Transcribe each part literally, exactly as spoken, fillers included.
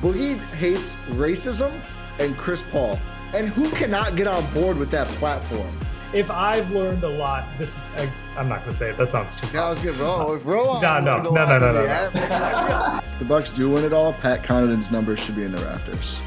Boogie hates racism and Chris Paul, and who cannot get on board with that platform? If I've learned a lot, this I, I'm not gonna say it. That sounds too. That was good. Roll, if roll. No, no, no, no, no, no, no. no. If the Bucks do win it all, Pat Connaughton's numbers should be in the rafters.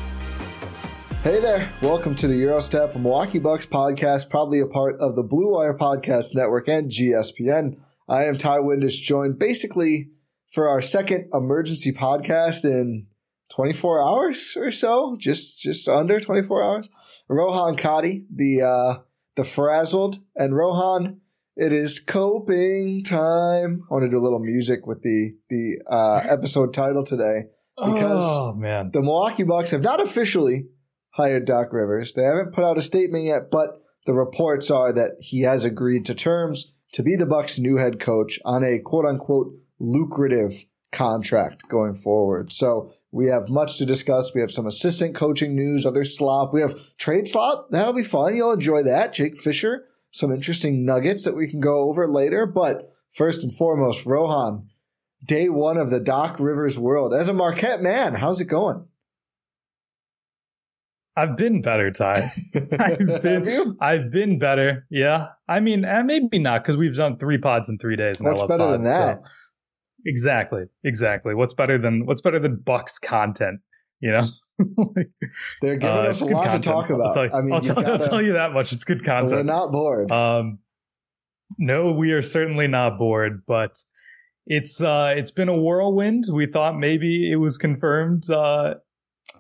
Hey there, welcome to the Eurostep Milwaukee Bucks podcast, proudly a part of the Blue Wire Podcast Network and G S P N. I am Ty Windisch, joined basically for our second emergency podcast in twenty-four hours or so, just just under twenty-four hours. Rohan Katti, the uh, the frazzled. And Rohan, it is coping time. I want to do a little music with the, the uh, episode title today because oh, man. The Milwaukee Bucks have not officially hired Doc Rivers. They haven't put out a statement yet, but the reports are that he has agreed to terms to be the Bucks' new head coach on a quote-unquote lucrative contract going forward. So we have much to discuss. We have some assistant coaching news, other slop. We have trade slop. That'll be fun. You'll enjoy that. Jake Fisher, some interesting nuggets that we can go over later. But first and foremost, Rohan, day one of the Doc Rivers world. As a Marquette man, how's it going? I've been better, Ty. I've been, have you? I've been better. Yeah. I mean, maybe not because we've done three pods in three days. And what's I love better pods, than that? So. Exactly. Exactly. What's better than what's better than Bucks content? You know, like, they're giving uh, us a lot content to talk about. I'll tell you, I mean, I'll, you tell, gotta, I'll tell you that much. It's good content. We're not bored. Um, no, we are certainly not bored. But it's uh, it's been a whirlwind. We thought maybe it was confirmed. Uh,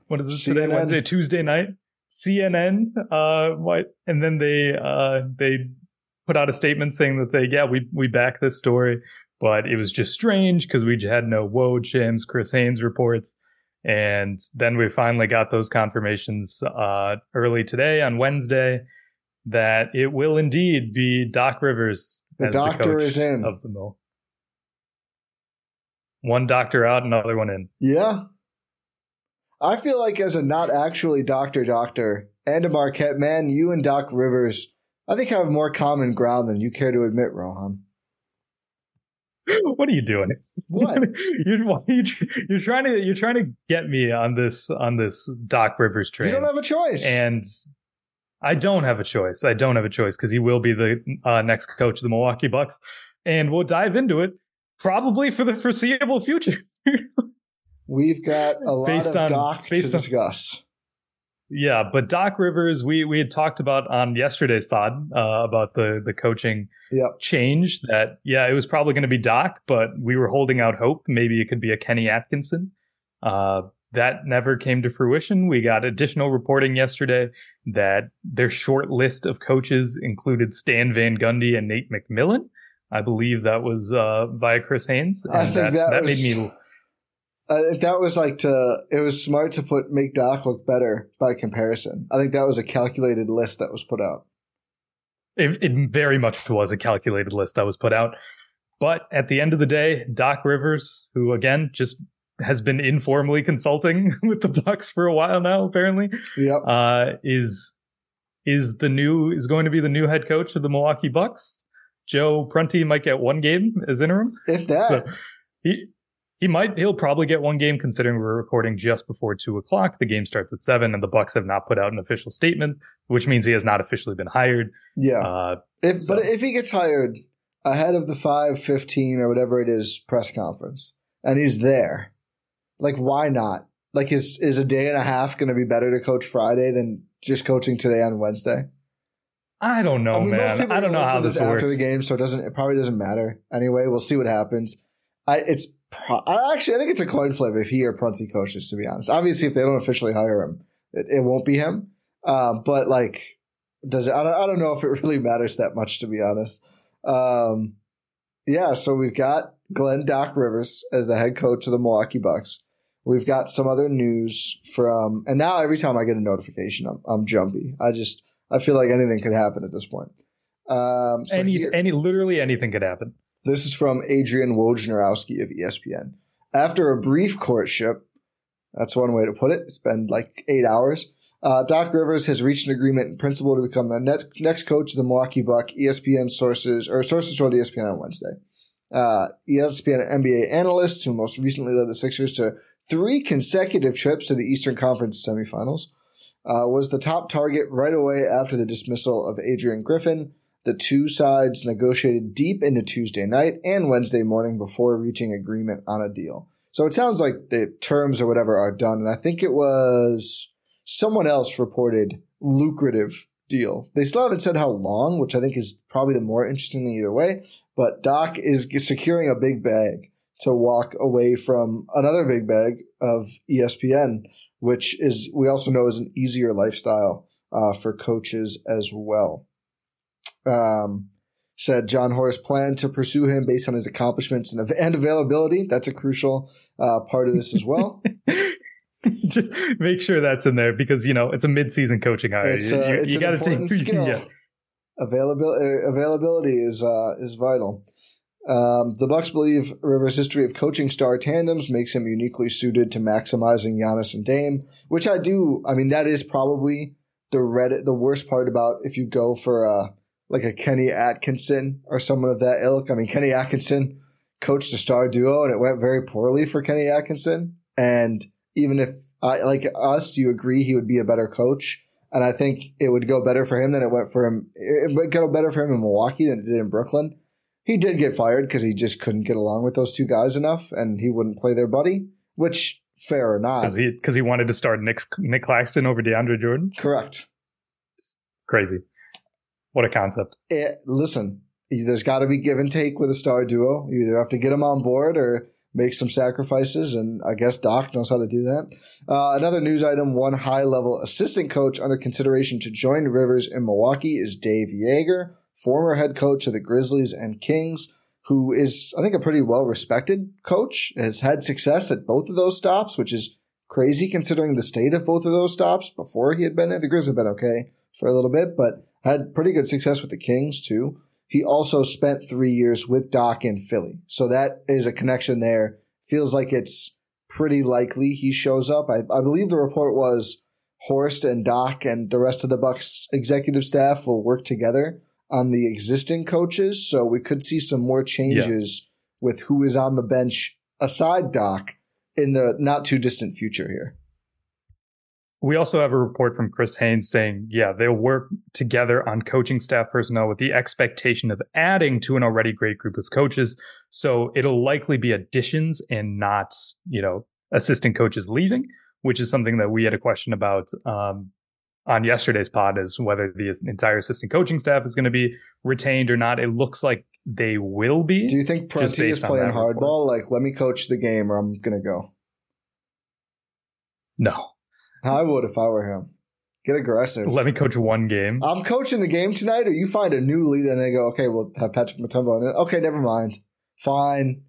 what is this C N N today? Wednesday, Tuesday night. C N N. Uh, what? And then they uh, they put out a statement saying that they yeah we we back this story. But it was just strange because we had no Woj, Shams, Chris Haynes reports. And then we finally got those confirmations uh, early today on Wednesday that it will indeed be Doc Rivers. The as doctor the coach is in. Of the mill. One doctor out, another one in. Yeah. I feel like as a not actually doctor doctor and a Marquette man, you and Doc Rivers, I think have more common ground than you care to admit, Rohan. What are you doing? What you're, you're trying to you're trying to get me on this on this Doc Rivers train. You don't have a choice, and I don't have a choice. I don't have a choice because he will be the uh, next coach of the Milwaukee Bucks, and we'll dive into it probably for the foreseeable future. We've got a lot based of on, Doc based to discuss. On, yeah, but Doc Rivers, we we had talked about on yesterday's pod uh, about the the coaching yep. change that, yeah, it was probably going to be Doc, but we were holding out hope. Maybe it could be a Kenny Atkinson. Uh, that never came to fruition. We got additional reporting yesterday that their short list of coaches included Stan Van Gundy and Nate McMillan. I believe that was uh, via Chris Haynes. And I think that, that, that was... made me... Uh, that was like to. It was smart to put make Doc look better by comparison. I think that was a calculated list that was put out. It, it very much was a calculated list that was put out. But at the end of the day, Doc Rivers, who again just has been informally consulting with the Bucks for a while now, apparently, yep. uh, is is the new is going to be the new head coach of the Milwaukee Bucks. Joe Prunty might get one game as interim. If that. So he he might he'll probably get one game, considering we're recording just before two o'clock. The game starts at seven, and the Bucks have not put out an official statement, which means he has not officially been hired. Yeah. Uh, if so. But if he gets hired ahead of the five fifteen or whatever it is press conference, and he's there, like, why not? Like, is is a day and a half going to be better to coach Friday than just coaching today on Wednesday? I don't know, I mean, man. I don't know how this, this works after the game, so it doesn't. It probably doesn't matter anyway. We'll see what happens. I it's pro- I actually I think it's a coin flip if he or Prunty coaches. To be honest, obviously, if they don't officially hire him, it, it won't be him. Uh, but like, does it, I don't I don't know if it really matters that much, to be honest. Um, yeah, so we've got Glenn Doc Rivers as the head coach of the Milwaukee Bucks. We've got some other news from, and now every time I get a notification, I'm I'm jumpy. I just. I feel like anything could happen at this point. Um, so any, here, any, literally anything could happen. This is from Adrian Wojnarowski of E S P N. After a brief courtship, that's one way to put it. It's been like eight hours. Uh, Doc Rivers has reached an agreement in principle to become the net, next coach of the Milwaukee Bucks. E S P N sources or sources told E S P N on Wednesday. Uh, E S P N N B A analysts, who most recently led the Sixers to three consecutive trips to the Eastern Conference semifinals, Uh, was the top target right away after the dismissal of Adrian Griffin. The two sides negotiated deep into Tuesday night and Wednesday morning before reaching agreement on a deal. So it sounds like the terms or whatever are done, and I think it was someone else reported lucrative deal. They still haven't said how long, which I think is probably the more interesting thing either way, but Doc is securing a big bag to walk away from another big bag of E S P N, which is we also know is an easier lifestyle uh, for coaches as well. Um, said Jon Horst planned to pursue him based on his accomplishments and, and availability. That's a crucial uh, part of this as well. Just make sure that's in there because, you know, it's a mid-season coaching hire. It's, uh, you you, you got to take skill. Yeah. Availability, availability is uh, is vital. Um, the Bucks believe Rivers' history of coaching star tandems makes him uniquely suited to maximizing Giannis and Dame, which I do. I mean, that is probably the Reddit, the worst part about if you go for uh, like a Kenny Atkinson or someone of that ilk. I mean, Kenny Atkinson coached a star duo, and it went very poorly for Kenny Atkinson. And even if I like us, you agree he would be a better coach, and I think it would go better for him than it went for him. It would go better for him in Milwaukee than it did in Brooklyn. He did get fired because he just couldn't get along with those two guys enough, and he wouldn't play their buddy, which, fair or not. Because he, he wanted to start Nick, Nick Claxton over DeAndre Jordan? Correct. Crazy. What a concept. It, listen, there's got to be give and take with a star duo. You either have to get them on board or make some sacrifices, and I guess Doc knows how to do that. Uh, another news item, one high-level assistant coach under consideration to join Rivers in Milwaukee is Dave Joerger, former head coach of the Grizzlies and Kings, who is, I think, a pretty well-respected coach, has had success at both of those stops, which is crazy considering the state of both of those stops before he had been there. The Grizzlies have been okay for a little bit, but had pretty good success with the Kings, too. He also spent three years with Doc in Philly, so that is a connection there. Feels like it's pretty likely he shows up. I, I believe the report was Horst and Doc and the rest of the Bucks executive staff will work together on the existing coaches, so we could see some more changes yes. with who is on the bench aside Doc in the not-too-distant future here. We also have a report from Chris Haynes saying, yeah, they'll work together on coaching staff personnel with the expectation of adding to an already great group of coaches, so it'll likely be additions and not, you know, assistant coaches leaving, which is something that we had a question about um on yesterday's pod is whether the entire assistant coaching staff is going to be retained or not. It looks like they will be. Do you think Prunty is playing hardball? Like, let me coach the game or I'm going to go. No. I would if I were him. Get aggressive. Let me coach one game. I'm coaching the game tonight, or you find a new leader and they go, okay, we'll have Patrick Mutombo in it. Okay, never mind. Fine.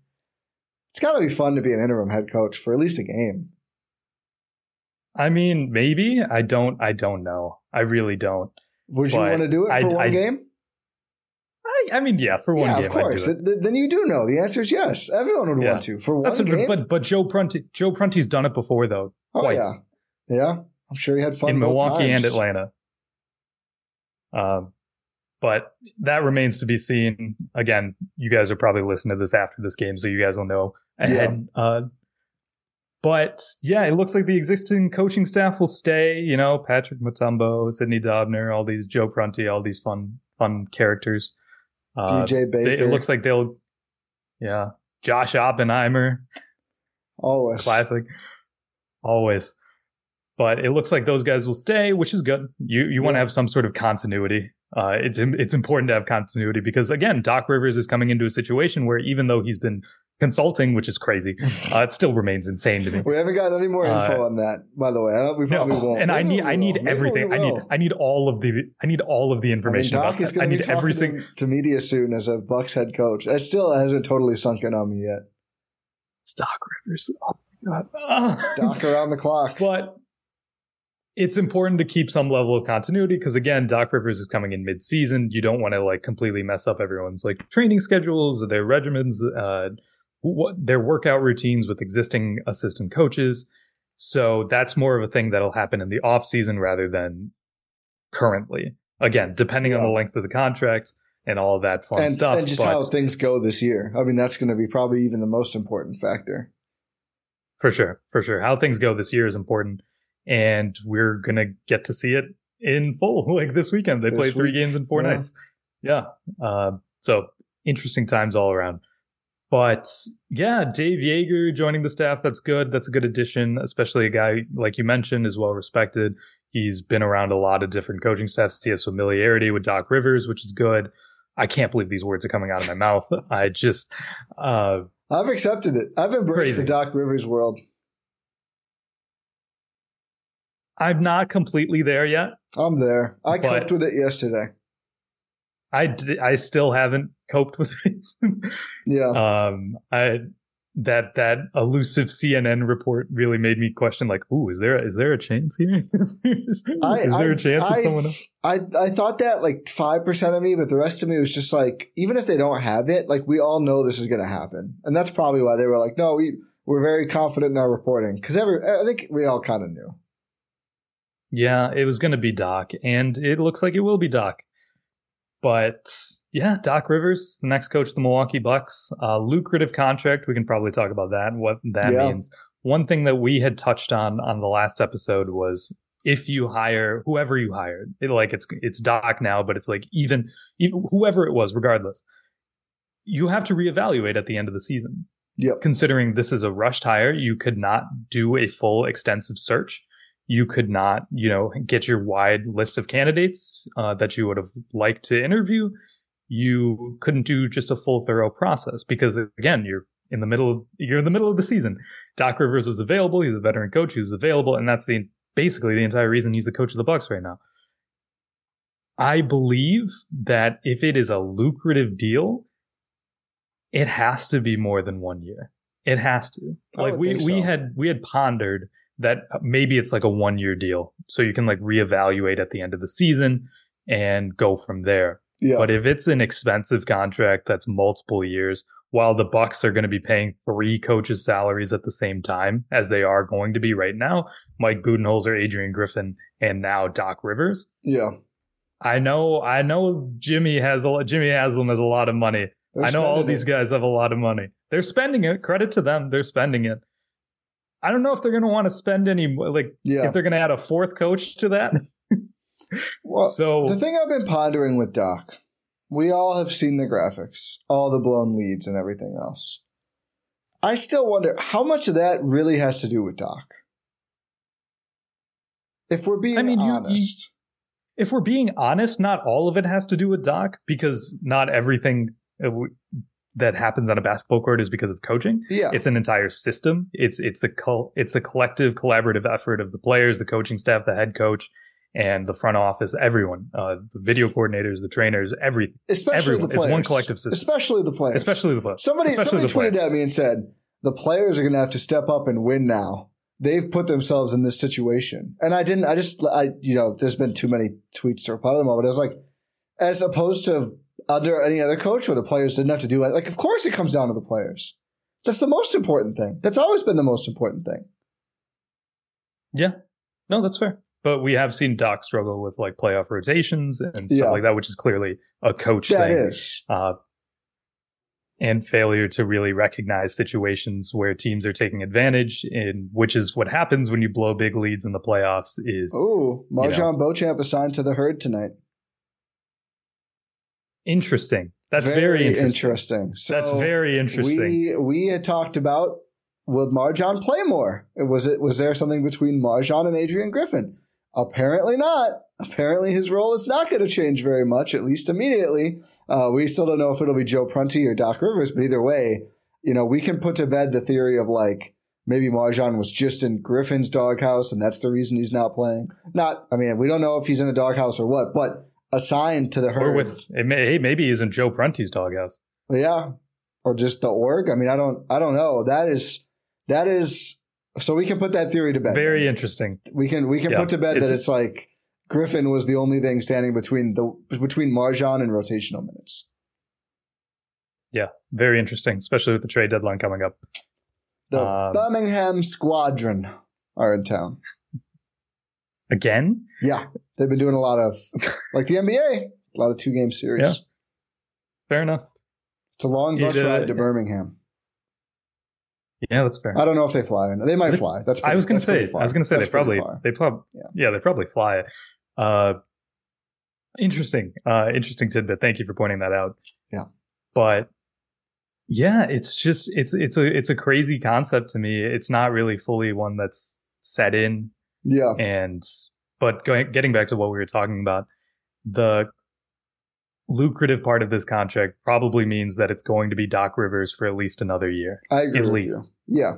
It's got to be fun to be an interim head coach for at least a game. I mean, maybe. I don't I don't know. I really don't. Would but you want to do it for I, one I, game? I, I mean, yeah, for one yeah, game. Yeah, of course. It, then you do know. The answer is yes. Everyone would yeah. want to. For one That's game. A, but but Joe Prunty, Joe Prunty's done it before, though. Oh, twice. yeah. Yeah? I'm sure he had fun in both Milwaukee times. And Atlanta. Um, But that remains to be seen. Again, you guys are probably listening to this after this game, so you guys will know ahead. Yeah. Uh, but yeah, it looks like the existing coaching staff will stay. You know, Patrick Mutombo, Sidney Dobner, all these Joe Prunty, all these fun, fun characters. Uh, D J Baker. They, it looks like they'll, yeah, Josh Oppenheimer. Always. Classic. Always. But it looks like those guys will stay, which is good. You you yeah. want to have some sort of continuity. Uh, it's it's important to have continuity because, again, Doc Rivers is coming into a situation where even though he's been consulting, which is crazy, uh, it still remains insane to me. We haven't got any more info uh, on that, by the way. I don't, we probably no, won't. And I need I need everything. I need I need all of the I need all of the information. I mean, Doc about is going to be talking everything. to media soon as a Bucks head coach. It still hasn't totally sunk in on me yet. It's Doc Rivers. Oh my God, Doc around the clock, but. It's important to keep some level of continuity because, again, Doc Rivers is coming in mid-season. You don't want to like completely mess up everyone's like training schedules, or their regimens, uh, what, their workout routines with existing assistant coaches. So that's more of a thing that'll happen in the offseason rather than currently. Again, depending yeah. on the length of the contract and all of that fun and, stuff. And just but, how things go this year. I mean, that's going to be probably even the most important factor. For sure. For sure. How things go this year is important. And we're going to get to see it in full like this weekend. They played three games in four yeah. nights. Yeah. Uh, so interesting times all around. But yeah, Dave Joerger joining the staff. That's good. That's a good addition, especially a guy, like you mentioned, is well respected. He's been around a lot of different coaching staffs. He has familiarity with Doc Rivers, which is good. I can't believe these words are coming out of my mouth. I just. Uh, I've accepted it. I've embraced crazy. the Doc Rivers world. I'm not completely there yet. I'm there. I coped with it yesterday. I, d- I still haven't coped with it. yeah. Um. I that that elusive C N N report really made me question. Like, ooh, is there a, is there a chance here? is I, there I, a chance I, that someone else? I I thought that like five percent of me, but the rest of me was just like, even if they don't have it, like we all know this is going to happen, and that's probably why they were like, no, we we're very confident in our reporting because every I think we all kind of knew. Yeah, it was going to be Doc, and it looks like it will be Doc. But yeah, Doc Rivers, the next coach of the Milwaukee Bucks, a lucrative contract. We can probably talk about that and what that yeah. means. One thing that we had touched on on the last episode was if you hire whoever you hired, it, like it's it's Doc now, but it's like even, even whoever it was, regardless, you have to reevaluate at the end of the season. Yep. Considering this is a rushed hire, you could not do a full extensive search. You could not, you know, get your wide list of candidates uh, that you would have liked to interview. You couldn't do just a full, thorough process because, again, you're in the middle of you're in the middle of the season. Doc Rivers was available. He's a veteran coach. He was available, and that's the basically the entire reason he's the coach of the Bucks right now. I believe that if it is a lucrative deal, it has to be more than one year. It has to. I like we, so. we had we had pondered. That maybe it's like a one-year deal. So you can like reevaluate at the end of the season and go from there. Yeah. But if it's an expensive contract that's multiple years, while the Bucks are going to be paying three coaches' salaries at the same time, as they are going to be right now, Mike Budenholzer, Adrian Griffin, and now Doc Rivers. Yeah. I know I know Jimmy has a, Jimmy Haslam has a lot of money. They're I know all these it. guys have a lot of money. They're spending it. Credit to them. They're spending it. I don't know if they're going to want to spend any like yeah. if they're going to add a fourth coach to that. well, so the thing I've been pondering with Doc, we all have seen the graphics, all the blown leads and everything else. I still wonder how much of that really has to do with Doc. If we're being I mean, honest, you, you, if we're being honest, not all of it has to do with Doc because not everything. It, that happens on a basketball court is because of coaching. Yeah. It's an entire system. It's it's the col- it's the collective collaborative effort of the players, the coaching staff, the head coach, and the front office, everyone, uh, the video coordinators, the trainers, every, Especially everyone. The players. It's one collective system. Especially the players. Especially the players. Somebody, Especially somebody the tweeted players. at me and said, the players are going to have to step up and win now. They've put themselves in this situation. And I didn't – I just – I you know, there's been too many tweets to reply to them all, but I was like, as opposed to – under any other coach where the players didn't have to do it. Like, of course it comes down to the players. That's the most important thing. That's always been the most important thing. Yeah. No, that's fair. But we have seen Doc struggle with like playoff rotations and stuff yeah. like that, which is clearly a coach that thing. Is. Uh, and failure to really recognize situations where teams are taking advantage, and which is what happens when you blow big leads in the playoffs. Is oh, Marjon you know, Beauchamp assigned to the Herd tonight. Interesting. That's very, very interesting. interesting. So That's very interesting. We we had talked about, would Marjon play more? Was it was there something between Marjon and Adrian Griffin? Apparently not. Apparently his role is not going to change very much, at least immediately. Uh, we still don't know if it'll be Joe Prunty or Doc Rivers, but either way, you know, we can put to bed the theory of like maybe Marjon was just in Griffin's doghouse and that's the reason he's not playing. Not, I mean, we don't know if he's in a doghouse or what, but assigned to the Herd. Or with, it may, hey, maybe he's in Joe Prunty's doghouse. Yeah, or just the org. I mean, I don't, I don't know. That is. That is – so we can put that theory to bed. Very interesting. We can we can yeah. put to bed it's, that it's like Griffin was the only thing standing between the between Marjon and rotational minutes. Yeah, very interesting, especially with the trade deadline coming up. The um, Birmingham Squadron are in town. Again? Yeah. They've been doing a lot of – like the N B A, a lot of two-game series. Yeah. Fair enough. It's a long bus ride to Birmingham. Yeah, that's fair. I don't know if they fly. They might fly. That's pretty, I was going to say. I was going to say that's they probably they probably yeah. yeah they probably fly. Uh, interesting, uh, interesting tidbit. Thank you for pointing that out. Yeah, but yeah, it's just it's it's a it's a crazy concept to me. It's not really fully one that's set in. Yeah, and but going getting back to what we were talking about, the lucrative part of this contract probably means that it's going to be Doc Rivers for at least another year. I agree. At with least, you. yeah.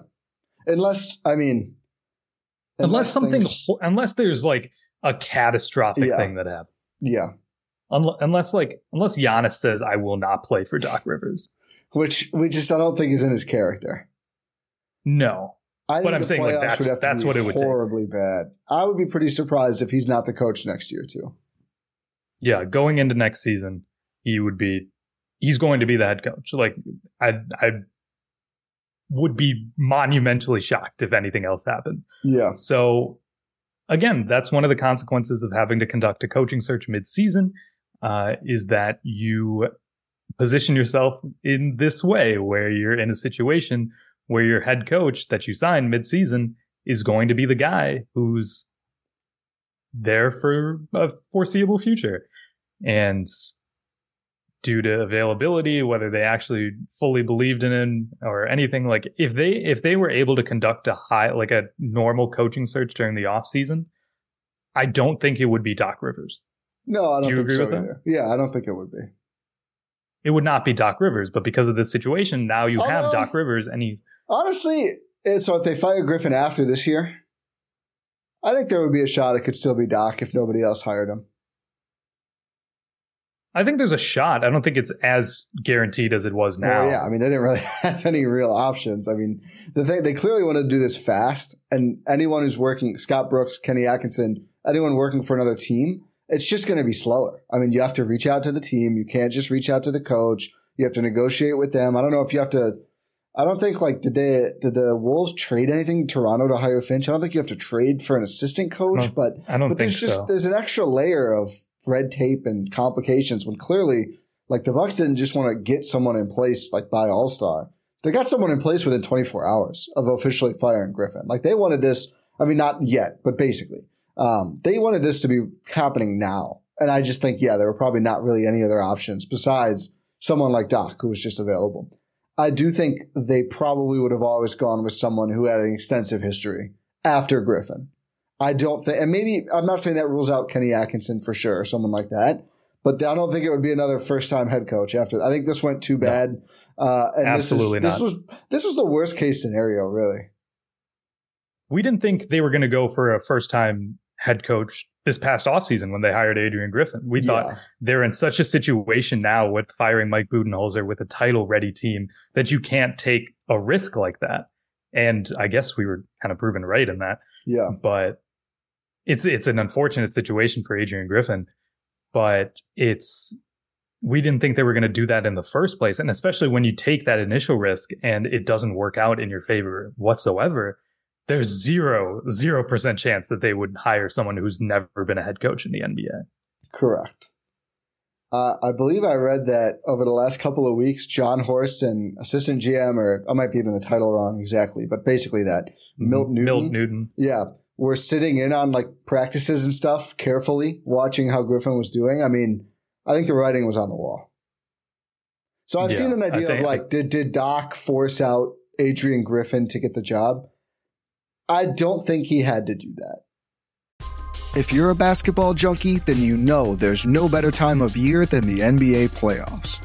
Unless, I mean, unless, unless something, ho- unless there's like a catastrophic yeah. thing that happened. Yeah. Un- unless, like, unless Giannis says, "I will not play for Doc Rivers," which we just I don't think is in his character. No, I but I'm saying like that's would that's what it would horribly take. Bad. I would be pretty surprised if he's not the coach next year too. Yeah, going into next season, he would be he's going to be the head coach. Like I I would be monumentally shocked if anything else happened. Yeah. So again, that's one of the consequences of having to conduct a coaching search mid-season, uh, is that you position yourself in this way where you're in a situation where your head coach that you sign mid-season is going to be the guy who's there for a foreseeable future. And due to availability, whether they actually fully believed in him or anything, like if they if they were able to conduct a high like a normal coaching search during the off season, I don't think it would be Doc Rivers. No, I don't Do you think agree so with either. That? Yeah, I don't think it would be. It would not be Doc Rivers, but because of this situation, now you Although, have Doc Rivers, and he's honestly. So if they fire Griffin after this year, I think there would be a shot it could still be Doc if nobody else hired him. I think there's a shot. I don't think it's as guaranteed as it was now. Well, yeah, I mean, they didn't really have any real options. I mean, the thing, they clearly wanted to do this fast, and anyone who's working, Scott Brooks, Kenny Atkinson, anyone working for another team, it's just going to be slower. I mean, you have to reach out to the team. You can't just reach out to the coach. You have to negotiate with them. I don't know if you have to – I don't think like did they did the Wolves trade anything in Toronto to hire Finch? I don't think you have to trade for an assistant coach, no, but I don't but think there's just so. There's an extra layer of red tape and complications when clearly like the Bucks didn't just want to get someone in place like by All-Star. They got someone in place within twenty-four hours of officially firing Griffin. Like they wanted this, I mean not yet, but basically. Um, they wanted this to be happening now. And I just think yeah, there were probably not really any other options besides someone like Doc who was just available. I do think they probably would have always gone with someone who had an extensive history after Griffin. I don't think, and maybe I'm not saying that rules out Kenny Atkinson for sure, or someone like that, but I don't think it would be another first-time head coach after. I think this went too bad. No, uh, and absolutely this is, this not. Was, this was the worst-case scenario, really. We didn't think they were going to go for a first-time head coach this past offseason when they hired Adrian Griffin. We thought yeah. they're in such a situation now with firing Mike Budenholzer with a title-ready team that you can't take a risk like that. And I guess we were kind of proven right in that. Yeah. But it's it's an unfortunate situation for Adrian Griffin. But it's we didn't think they were going to do that in the first place. And especially when you take that initial risk and it doesn't work out in your favor whatsoever, there's zero, zero percent chance that they would hire someone who's never been a head coach in the N B A. Correct. Uh, I believe I read that over the last couple of weeks, Jon Horst and assistant G M, or I might be getting the title wrong exactly, but basically that Milton Newton, Milton Newton, yeah, were sitting in on like practices and stuff carefully, watching how Griffin was doing. I mean, I think the writing was on the wall. So I've yeah, seen an idea think, of like, did did Doc force out Adrian Griffin to get the job? I don't think he had to do that. If you're a basketball junkie, then you know there's no better time of year than the N B A playoffs.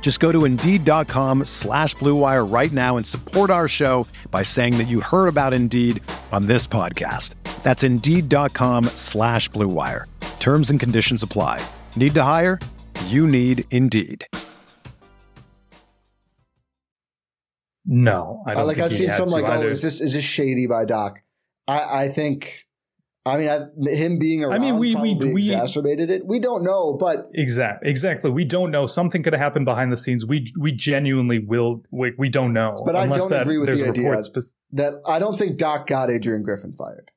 Just go to Indeed.com slash Blue Wire right now and support our show by saying that you heard about Indeed on this podcast. That's Indeed.com slash Blue Wire. Terms and conditions apply. Need to hire? You need Indeed. No, I don't like think I've seen some like, oh, is this is this shady by Doc? I, I think, I mean, I, him being around I mean, we, probably we, we, exacerbated it. We don't know, but exactly, exactly, we don't know. Something could have happened behind the scenes. We we genuinely will. We, we don't know. But I don't that, agree with the idea spec- that I don't think Doc got Adrian Griffin fired.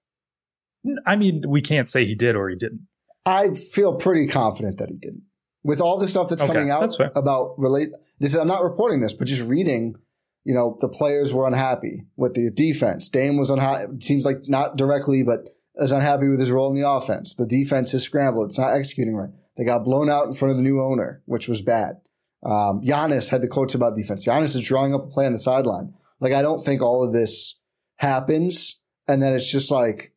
I mean, we can't say he did or he didn't. I feel pretty confident that he didn't. With all the stuff that's okay, coming out that's about relate, this I'm not reporting this, but just reading. You know, the players were unhappy with the defense. Dame was unhappy. It seems like not directly, but is unhappy with his role in the offense. The defense is scrambled. It's not executing right. They got blown out in front of the new owner, which was bad. Um, Giannis had the quotes about defense. Giannis is drawing up a play on the sideline. Like, I don't think all of this happens. And then it's just like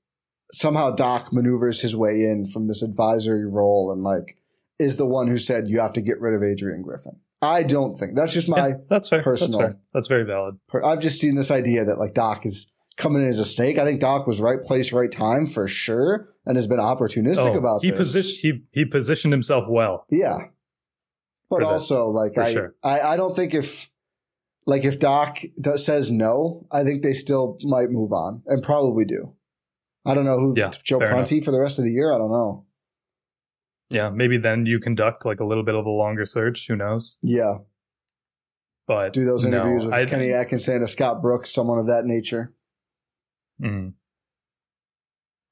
somehow Doc maneuvers his way in from this advisory role and like is the one who said you have to get rid of Adrian Griffin. I don't think that's just my yeah, that's fair. personal. That's, fair. that's very valid. Per, I've just seen this idea that like Doc is coming in as a snake. I think Doc was right place, right time for sure, and has been opportunistic oh, about he this. Position, he he positioned himself well. Yeah, but also like I, sure. I I don't think if like if Doc does, says no, I think they still might move on and probably do. I don't know who yeah, Joe Prunty enough. for the rest of the year. I don't know. Yeah, maybe then you conduct like a little bit of a longer search. Who knows? Yeah. But do those interviews no, with I, Kenny Atkinson, Scott Brooks, someone of that nature. Mm.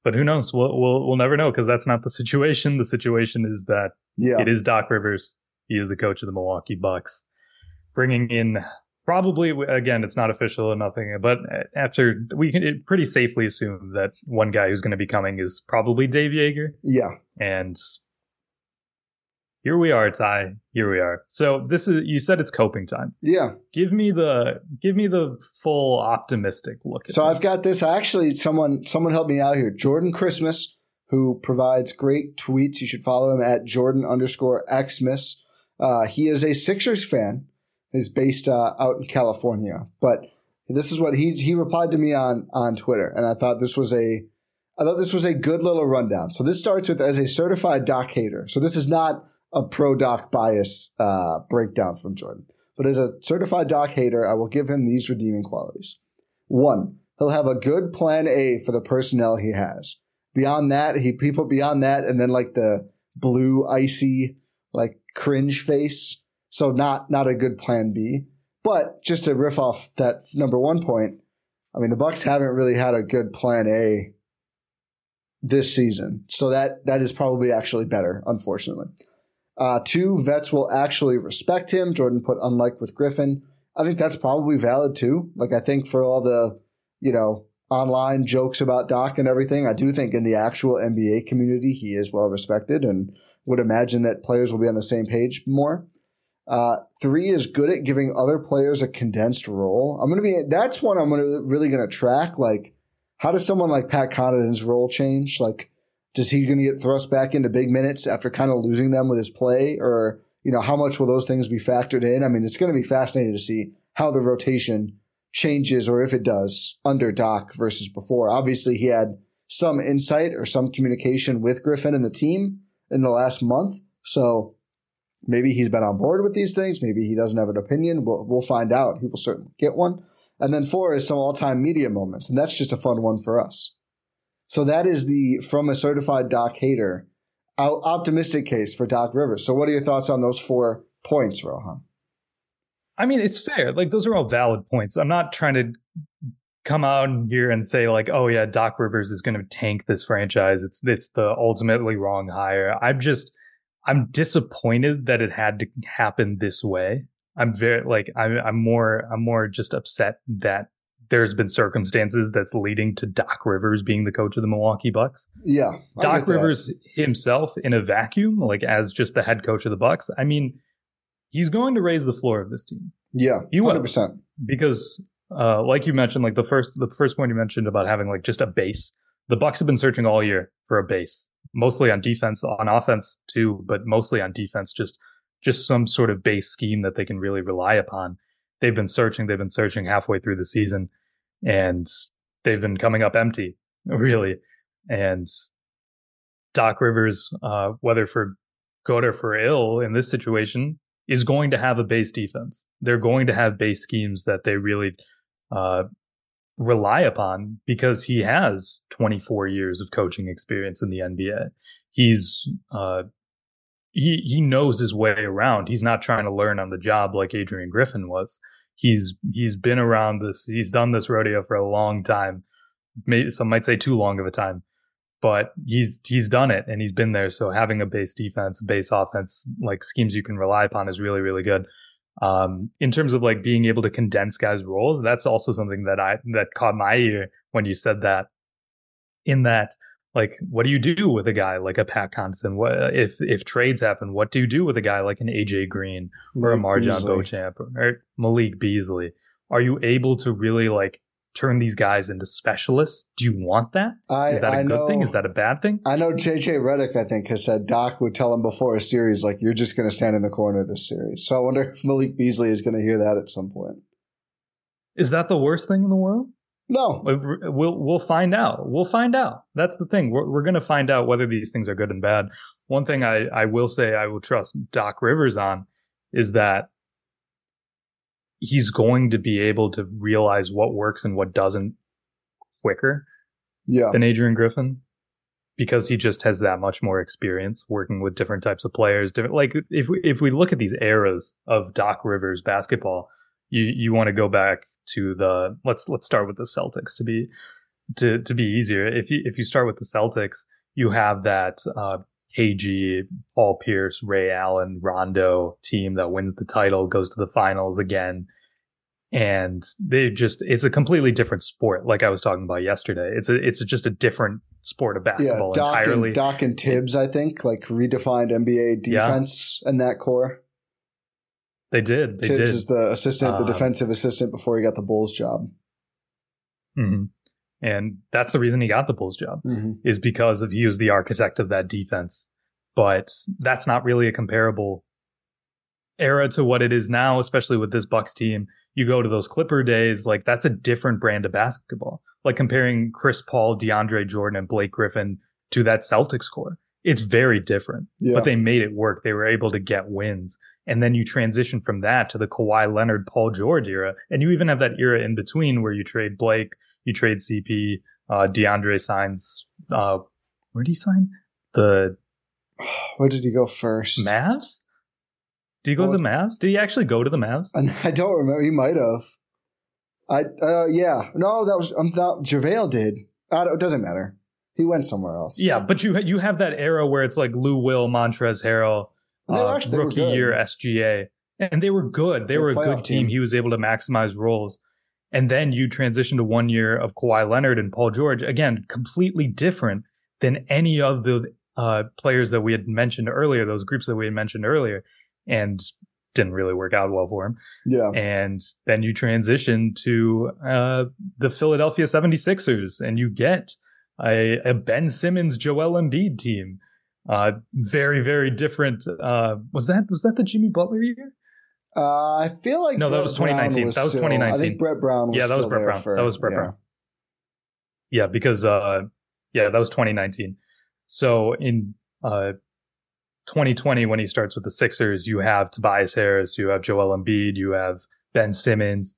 But who knows? We'll we'll, we'll never know because that's not the situation. The situation is that yeah. it is Doc Rivers. He is the coach of the Milwaukee Bucks. Bringing in probably, again, it's not official or nothing, but after we can pretty safely assume that one guy who's going to be coming is probably Dave Joerger. Yeah. And... Here we are, Ty. Here we are. So this is, you said it's coping time. Yeah. Give me the, give me the full optimistic look. At so this. I've got this. I actually, someone, someone helped me out here. Jordan Christmas, who provides great tweets. You should follow him at Jordan underscore Xmas. Uh, he is a Sixers fan. He's based uh, out in California. But this is what he he replied to me on on Twitter, and I thought this was a I thought this was a good little rundown. So this starts with as a certified Doc hater. So this is not a pro Doc bias uh, breakdown from Jordan. But as a certified Doc hater, I will give him these redeeming qualities. One, he'll have a good plan A for the personnel he has. Beyond that, he people beyond that, and then like the blue icy like cringe face. So not not a good plan B. But just to riff off that number one point, I mean the Bucks haven't really had a good plan A this season. So that that is probably actually better, unfortunately. Uh, two, vets will actually respect him. Jordan put unlike with Griffin. I think that's probably valid too. Like I think for all the, you know, online jokes about Doc and everything, I do think in the actual N B A community, he is well respected and would imagine that players will be on the same page more. Uh, three is good at giving other players a condensed role. I'm going to be, that's one I'm gonna, really going to track. Like how does someone like Pat Connaughton's role change? Like, does he going to get thrust back into big minutes after kind of losing them with his play? Or, you know, how much will those things be factored in? I mean, it's going to be fascinating to see how the rotation changes or if it does under Doc versus before. Obviously, he had some insight or some communication with Griffin and the team in the last month. So maybe he's been on board with these things. Maybe he doesn't have an opinion. We'll, we'll find out. He will certainly get one. And then four is some all-time media moments. And that's just a fun one for us. So that is the from a certified Doc hater, optimistic case for Doc Rivers. So what are your thoughts on those four points, Rohan? I mean, it's fair. Like those are all valid points. I'm not trying to come out here and say like, oh yeah, Doc Rivers is going to tank this franchise. It's it's the ultimately wrong hire. I'm just I'm disappointed that it had to happen this way. I'm very like I'm I'm more I'm more just upset that there's been circumstances that's leading to Doc Rivers being the coach of the Milwaukee Bucks. Yeah. I Doc Rivers himself in a vacuum, like as just the head coach of the Bucks. I mean, he's going to raise the floor of this team. Yeah. He will. one hundred percent. Because uh, like you mentioned, like the first, the first point you mentioned about having like just a base, the Bucks have been searching all year for a base, mostly on defense, on offense too, but mostly on defense, just, just some sort of base scheme that they can really rely upon. They've been searching, they've been searching halfway through the season. And they've been coming up empty, really. And Doc Rivers, uh, whether for good or for ill in this situation, is going to have a base defense. They're going to have base schemes that they really uh, rely upon because he has twenty-four years of coaching experience in the N B A. He's uh, he he knows his way around. He's not trying to learn on the job like Adrian Griffin was. He's he's been around this. He's done this rodeo for a long time. Maybe some might say too long of a time, but he's he's done it and he's been there. So having a base defense, base offense, like schemes you can rely upon is really, really good. Um, in terms of like being able to condense guys' roles, that's also something that I that caught my ear when you said that. In that, like, what do you do with a guy like a Pat Connaughton? What if if trades happen? What do you do with a guy like an A J Green or a Marjon Beauchamp or Malik Beasley? Are you able to really like turn these guys into specialists? Do you want that? I, Is that a I good know, thing? Is that a bad thing? I know J J Redick, I think, has said Doc would tell him before a series, like, you're just going to stand in the corner of this series. So I wonder if Malik Beasley is going to hear that at some point. Is that the worst thing in the world? No, we'll we'll find out. We'll find out. That's the thing. We're we're going to find out whether these things are good and bad. One thing I, I will say I will trust Doc Rivers on is that he's going to be able to realize what works and what doesn't quicker yeah. than Adrian Griffin because he just has that much more experience working with different types of players. Different, like if we, if we look at these eras of Doc Rivers basketball, you you want to go back to the let's let's start with the Celtics to be to to be easier. If you if you start with the Celtics, you have that uh, K G, Paul Pierce, Ray Allen, Rondo team that wins the title, goes to the finals again, and they just it's a completely different sport. Like I was talking about yesterday, it's a it's just a different sport of basketball yeah, Doc entirely. And, Doc and Tibbs, I think, like redefined N B A defense yeah. and that core. They did. They Tibbs did. is the assistant, the um, defensive assistant before he got the Bulls job. Mm-hmm. And that's the reason he got the Bulls job mm-hmm. is because of he was the architect of that defense. But that's not really a comparable era to what it is now, especially with this Bucks team, you go to those Clipper days, like that's a different brand of basketball. Like comparing Chris Paul, DeAndre Jordan, and Blake Griffin to that Celtics core, it's very different, yeah. But they made it work. They were able to get wins. And then you transition from that to the Kawhi Leonard, Paul George era. And you even have that era in between where you trade Blake, you trade C P, uh, DeAndre signs. Uh, where did he sign? The Where did he go first? Mavs? Did he go oh, to the Mavs? Did he actually go to the Mavs? I don't remember. He might have. I uh, yeah. No, that was um, that JaVale did. I don't, it doesn't matter. He went somewhere else. Yeah, but you you have that era where it's like Lou Will, Montrezl Harrell, uh, actually, rookie year S G A, and they were good. They, they were, were a good team. team. He was able to maximize roles, and then you transition to one year of Kawhi Leonard and Paul George. Again, completely different than any of the uh, players that we had mentioned earlier. Those groups that we had mentioned earlier. And didn't really work out well for him. Yeah. And then you transition to uh, the Philadelphia seventy-sixers and you get a, a Ben Simmons, Joel Embiid team. Uh, very, very different. Uh, was that was that the Jimmy Butler year? Uh, I feel like no, that was twenty nineteen. Was that was still, twenty nineteen. I think Brett Brown was yeah, that was Brett Brown. For, that was Brett yeah. Brown. Yeah, because uh, yeah, that was twenty nineteen. So in uh. twenty twenty, when he starts with the Sixers, you have Tobias Harris, you have Joel Embiid, you have Ben Simmons.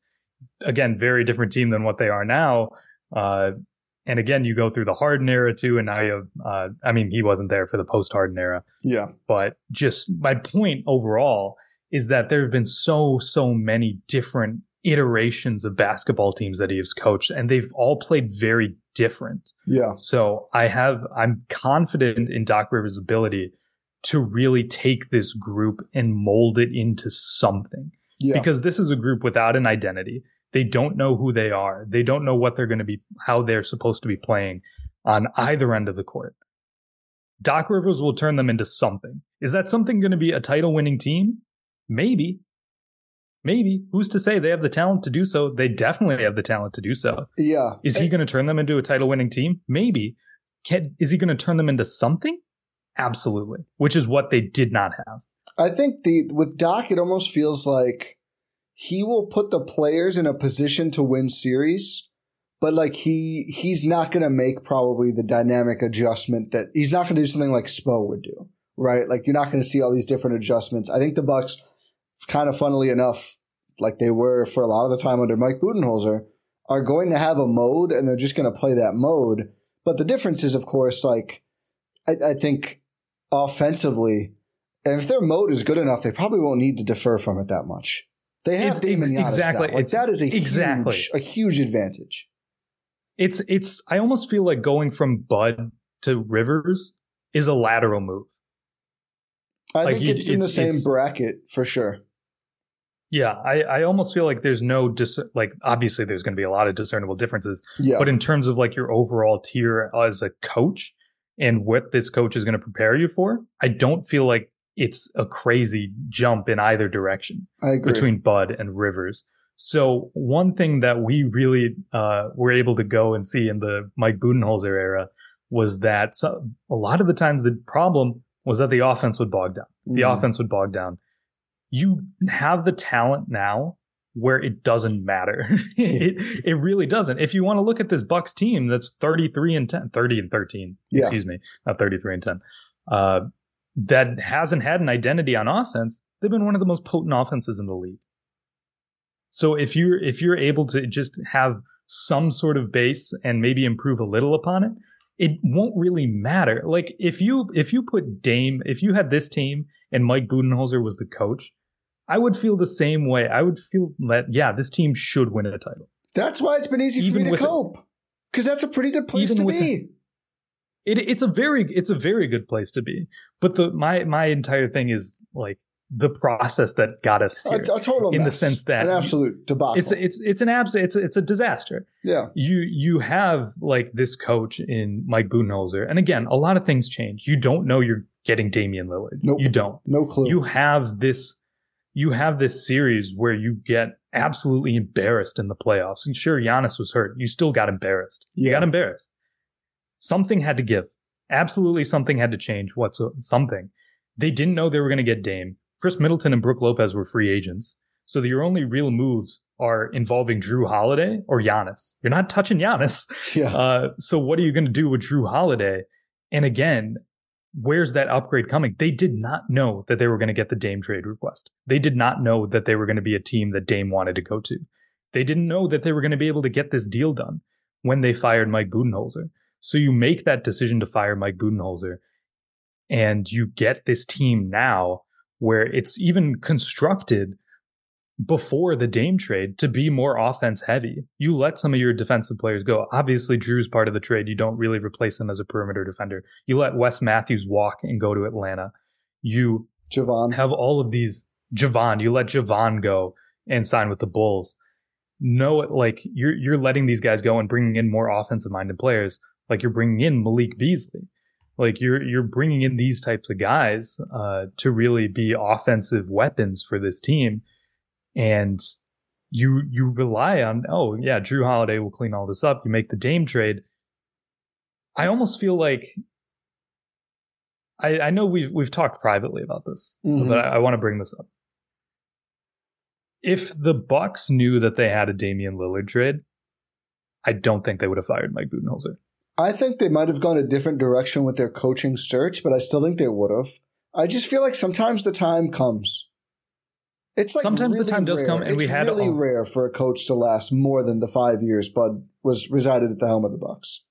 Again, very different team than what they are now. Uh, and again, you go through the Harden era too, and now you have, uh, I mean, he wasn't there for the post-Harden era. Yeah. But just my point overall is that there have been so, so many different iterations of basketball teams that he has coached, and they've all played very different. Yeah. So I have, I'm confident in Doc Rivers' ability to really take this group and mold it into something. Yeah. Because this is a group without an identity. They don't know who they are. They don't know what they're going to be, how they're supposed to be playing on either end of the court. Doc Rivers will turn them into something. Is that something going to be a title winning team? Maybe. Maybe. Who's to say they have the talent to do so? They definitely have the talent to do so. Yeah. Is he going to turn them into a title winning team? Maybe. Can, is he going to turn them into something? Absolutely, which is what they did not have. I think the with Doc, it almost feels like he will put the players in a position to win series, but like he he's not going to make probably the dynamic adjustment that he's not going to do something like Spo would do, right? Like you're not going to see all these different adjustments. I think the Bucks, kind of funnily enough, like they were for a lot of the time under Mike Budenholzer, are going to have a mode and they're just going to play that mode. But the difference is, of course, like I, I think. Offensively, and if their mode is good enough, they probably won't need to defer from it that much. They have Damian Lillard exactly. Now. Like that is a exactly. huge, a huge advantage. It's it's. I almost feel like going from Bud to Rivers is a lateral move. I like think you, it's in it's, the same bracket for sure. Yeah, I, I almost feel like there's no dis like obviously there's going to be a lot of discernible differences. Yeah. But in terms of like your overall tier as a coach. And what this coach is going to prepare you for, I don't feel like it's a crazy jump in either direction between Bud and Rivers. So one thing that we really uh, were able to go and see in the Mike Budenholzer era was that some, a lot of the times the problem was that the offense would bog down. The mm. offense would bog down. You have the talent now where it doesn't matter. it it really doesn't. If you want to look at this Bucks team that's thirty-three and ten, thirty and thirteen, yeah. excuse me, not thirty-three and ten, uh, that hasn't had an identity on offense, they've been one of the most potent offenses in the league. So if you're, if you're able to just have some sort of base and maybe improve a little upon it, it won't really matter. Like if you, if you put Dame, if you had this team and Mike Budenholzer was the coach, I would feel the same way. I would feel that, yeah, this team should win a title. That's why it's been easy even for me to cope, because that's a pretty good place to be. It, it's a very, it's a very good place to be. But the my my entire thing is like the process that got us here. A, a total in mess. The sense that an absolute debacle. It's it's it's an abs. It's it's a disaster. Yeah. You you have like this coach in Mike Budenholzer, and again, a lot of things change. You don't know you're getting Damian Lillard. Nope. You don't. No clue. You have this. You have this series where you get absolutely embarrassed in the playoffs. And sure, Giannis was hurt. You still got embarrassed. Yeah. You got embarrassed. Something had to give. Absolutely something had to change. What's a, something? They didn't know they were going to get Dame. Chris Middleton and Brooke Lopez were free agents. So your only real moves are involving Drew Holiday or Giannis. You're not touching Giannis. Yeah. Uh, so what are you going to do with Drew Holiday? And again, where's that upgrade coming? They did not know that they were going to get the Dame trade request. They did not know that they were going to be a team that Dame wanted to go to. They didn't know that they were going to be able to get this deal done when they fired Mike Budenholzer. So you make that decision to fire Mike Budenholzer, and you get this team now where it's even constructed before the Dame trade to be more offense heavy. You let some of your defensive players go. Obviously, Drew's part of the trade. You don't really replace him as a perimeter defender. You let Wes Matthews walk and go to Atlanta. You Javon. have all of these. Javon, you let Javon go and sign with the Bulls. No, like you're you're letting these guys go and bringing in more offensive-minded players. Like you're bringing in Malik Beasley. Like you're you're bringing in these types of guys uh, to really be offensive weapons for this team. And you you rely on, oh, yeah, Drew Holiday will clean all this up. You make the Dame trade. I almost feel like I, I know we've we've talked privately about this, mm-hmm. but I, I want to bring this up. If the Bucks knew that they had a Damian Lillard trade, I don't think they would have fired Mike Budenholzer. I think they might have gone a different direction with their coaching search, but I still think they would have. I just feel like sometimes the time comes. It's like sometimes really the time does rare. come, and it's we had really all. rare for a coach to last more than the five years Bud was resided at the helm of the Bucks.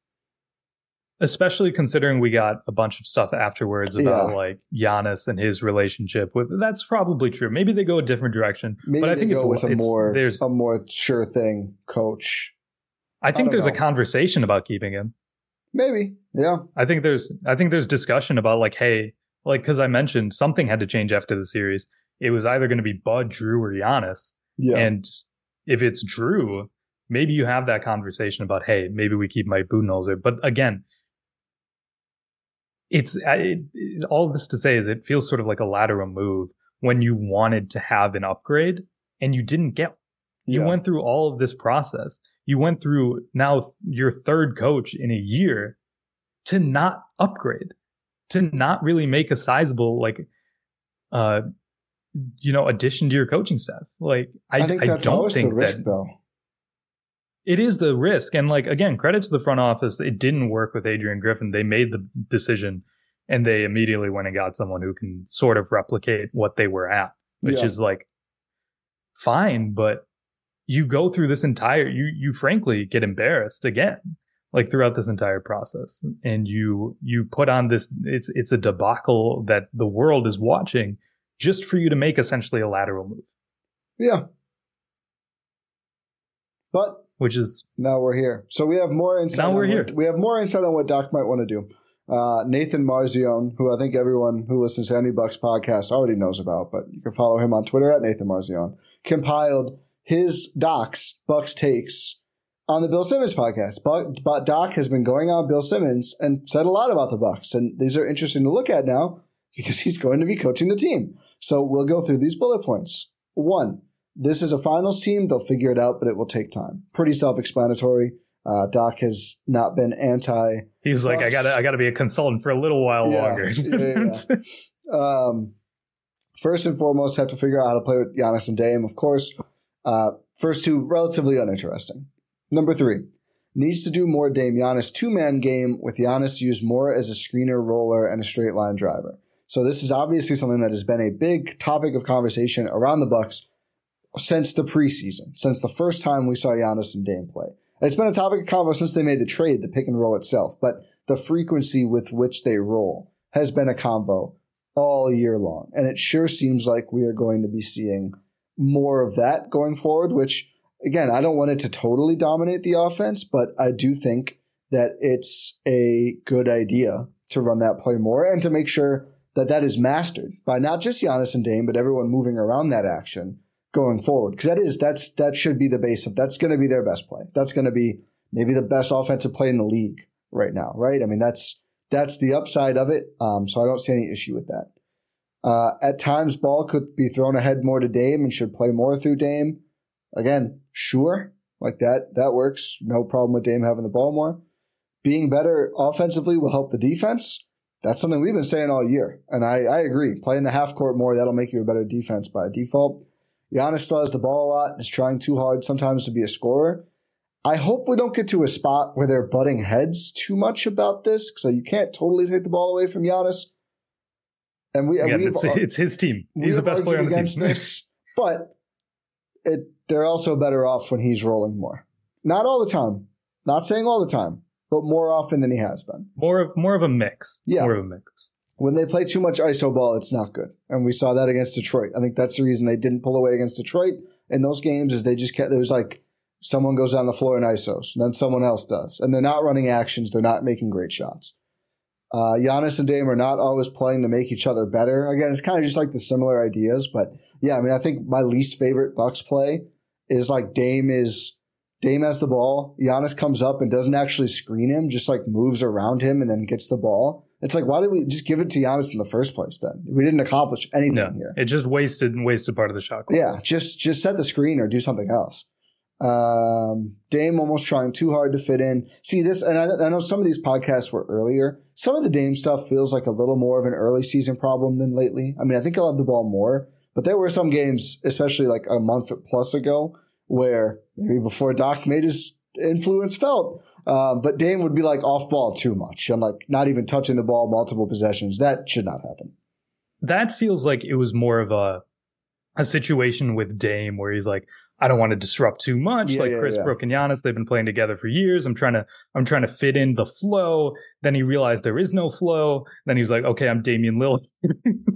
Especially considering we got a bunch of stuff afterwards about yeah. like Giannis and his relationship with. That's probably true. Maybe they go a different direction, Maybe but I they think go it's with a it's, more there's, a more sure thing coach. I think I there's know. a conversation about keeping him. Maybe, yeah. I think there's I think there's discussion about like, hey, like because I mentioned something had to change after the series. It was either going to be Bud, Drew, or Giannis. Yeah. And if it's Drew, maybe you have that conversation about, hey, maybe we keep Mike Budenholzer. But again, it's I, it, all this to say is it feels sort of like a lateral move when you wanted to have an upgrade and you didn't get. You yeah. went through all of this process. You went through now your third coach in a year to not upgrade, to not really make a sizable like. Uh, you know, addition to your coaching staff. Like, I, I think that's I don't always think the risk, that, though. It is the risk. And, like, again, credit to the front office. It didn't work with Adrian Griffin. They made the decision, and they immediately went and got someone who can sort of replicate what they were at, which yeah. is, like, fine. But you go through this entire, you you frankly get embarrassed again, like, throughout this entire process. And you you put on this, it's it's a debacle that the world is watching, just for you to make essentially a lateral move. Yeah. But which is now we're here. So we have more insight. Now we're here. What, we have more insight on what Doc might want to do. Uh, Nathan Marzione, who I think everyone who listens to any Bucks podcast already knows about, but you can follow him on Twitter at Nathan Marzione, compiled his Doc's Bucks takes on the Bill Simmons podcast. But, but Doc has been going on Bill Simmons and said a lot about the Bucks, and these are interesting to look at now, because he's going to be coaching the team. So we'll go through these bullet points. One, this is a finals team. They'll figure it out, but it will take time. Pretty self-explanatory. Uh, Doc has not been anti. He was like, I gotta, I gotta be a consultant for a little while yeah, longer. yeah, yeah. Um, first and foremost, have to figure out how to play with Giannis and Dame, of course. Uh, first two, relatively uninteresting. Number three, needs to do more Dame Giannis two-man game with Giannis used more as a screener, roller, and a straight line driver. So this is obviously something that has been a big topic of conversation around the Bucks since the preseason, since the first time we saw Giannis and Dame play. And it's been a topic of convo since they made the trade, the pick and roll itself, but the frequency with which they roll has been a convo all year long. And it sure seems like we are going to be seeing more of that going forward, which, again, I don't want it to totally dominate the offense, but I do think that it's a good idea to run that play more and to make sure that that is mastered by not just Giannis and Dame, but everyone moving around that action going forward. Because that is that's that should be the base of that's going to be their best play. That's going to be maybe the best offensive play in the league right now, right? I mean, that's that's the upside of it. Um, so I don't see any issue with that. Uh, at times, ball could be thrown ahead more to Dame and should play more through Dame. Again, sure, like that that works. No problem with Dame having the ball more. Being better offensively will help the defense. That's something we've been saying all year, and I, I agree. Playing the half court more, that'll make you a better defense by default. Giannis still has the ball a lot and is trying too hard sometimes to be a scorer. I hope we don't get to a spot where they're butting heads too much about this, so you can't totally take the ball away from Giannis. And we, Again, and it's, it's his team. He's the best player on the team. This, but it, they're also better off when he's rolling more. Not all the time. Not saying all the time, but more often than he has been. More of more of a mix. Yeah. More of a mix. When they play too much iso ball, it's not good. And we saw that against Detroit. I think that's the reason they didn't pull away against Detroit in those games is they just kept – there was like someone goes down the floor and isos, and then someone else does. And they're not running actions. They're not making great shots. Uh, Giannis and Dame are not always playing to make each other better. Again, it's kind of just like the similar ideas. But, yeah, I mean, I think my least favorite Bucks play is like Dame is – Dame has the ball. Giannis comes up and doesn't actually screen him, just like moves around him and then gets the ball. It's like, why did we just give it to Giannis in the first place then? We didn't accomplish anything no, here. It just wasted and wasted part of the shot clock. Yeah, just just set the screen or do something else. Um, Dame almost trying too hard to fit in. See, this, and I, I know some of these podcasts were earlier. Some of the Dame stuff feels like a little more of an early season problem than lately. I mean, I think he'll have the ball more, but there were some games, especially like a month plus ago, where maybe before Doc made his influence felt, uh, but Dame would be like off ball too much and like not even touching the ball multiple possessions. That should not happen. That feels like it was more of a a situation with Dame where he's like, I don't want to disrupt too much. Yeah, like yeah, Chris yeah. Brooke and Giannis, they've been playing together for years. I'm trying to I'm trying to fit in the flow. Then he realized there is no flow. Then he was like, okay, I'm Damian Lillard.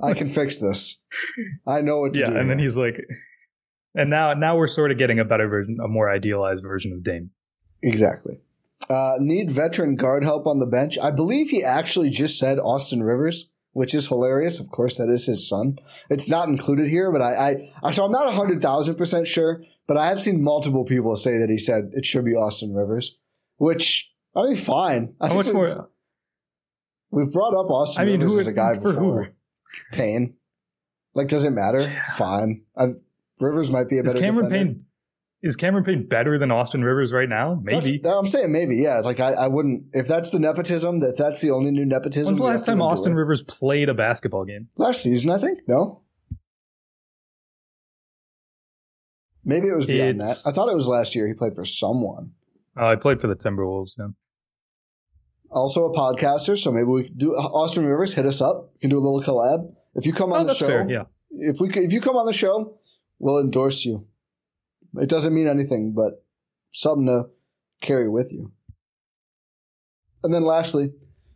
I can fix this. I know what to yeah, do. Yeah, and now. Then he's like. And now now we're sort of getting a better version, a more idealized version of Dame. Exactly. Uh, need veteran guard help on the bench. I believe he actually just said Austin Rivers, which is hilarious. Of course, that is his son. It's not included here, but I, I – so I'm not one hundred thousand percent sure, but I have seen multiple people say that he said it should be Austin Rivers, which – I mean, fine. I How much we've, more? We've brought up Austin I mean, Rivers who, as a guy before. Who? Payne. Like, does it matter? Yeah. Fine. I've, Rivers might be a better is Cameron defender. Payne, is Cameron Payne better than Austin Rivers right now? Maybe. That's, I'm saying maybe, yeah. Like I, I wouldn't – if that's the nepotism, that that's the only new nepotism. When's the last time Austin Rivers played a basketball game? Last season, I think. No? Maybe it was beyond it's, that. I thought it was last year he played for someone. Oh, uh, I played for the Timberwolves, yeah. Also a podcaster, so maybe we could do – Austin Rivers, hit us up. We can do a little collab. If you come on oh, the that's show – fair, yeah. If, we, if you come on the show – we'll endorse you. It doesn't mean anything, but something to carry with you. And then lastly,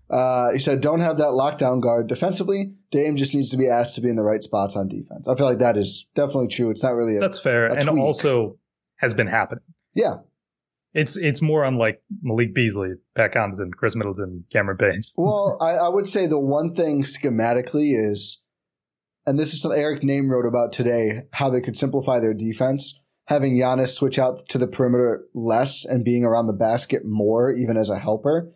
uh, he said, don't have that lockdown guard defensively. Dame just needs to be asked to be in the right spots on defense. I feel like that is definitely true. It's not really a That's fair. A and tweak. Also has been happening. Yeah. It's it's more on like Malik Beasley, Pat Connaughton, Chris Middleton, Cameron Payne. Well, I, I would say the one thing schematically is – and this is something Eric Name wrote about today, how they could simplify their defense, having Giannis switch out to the perimeter less and being around the basket more, even as a helper.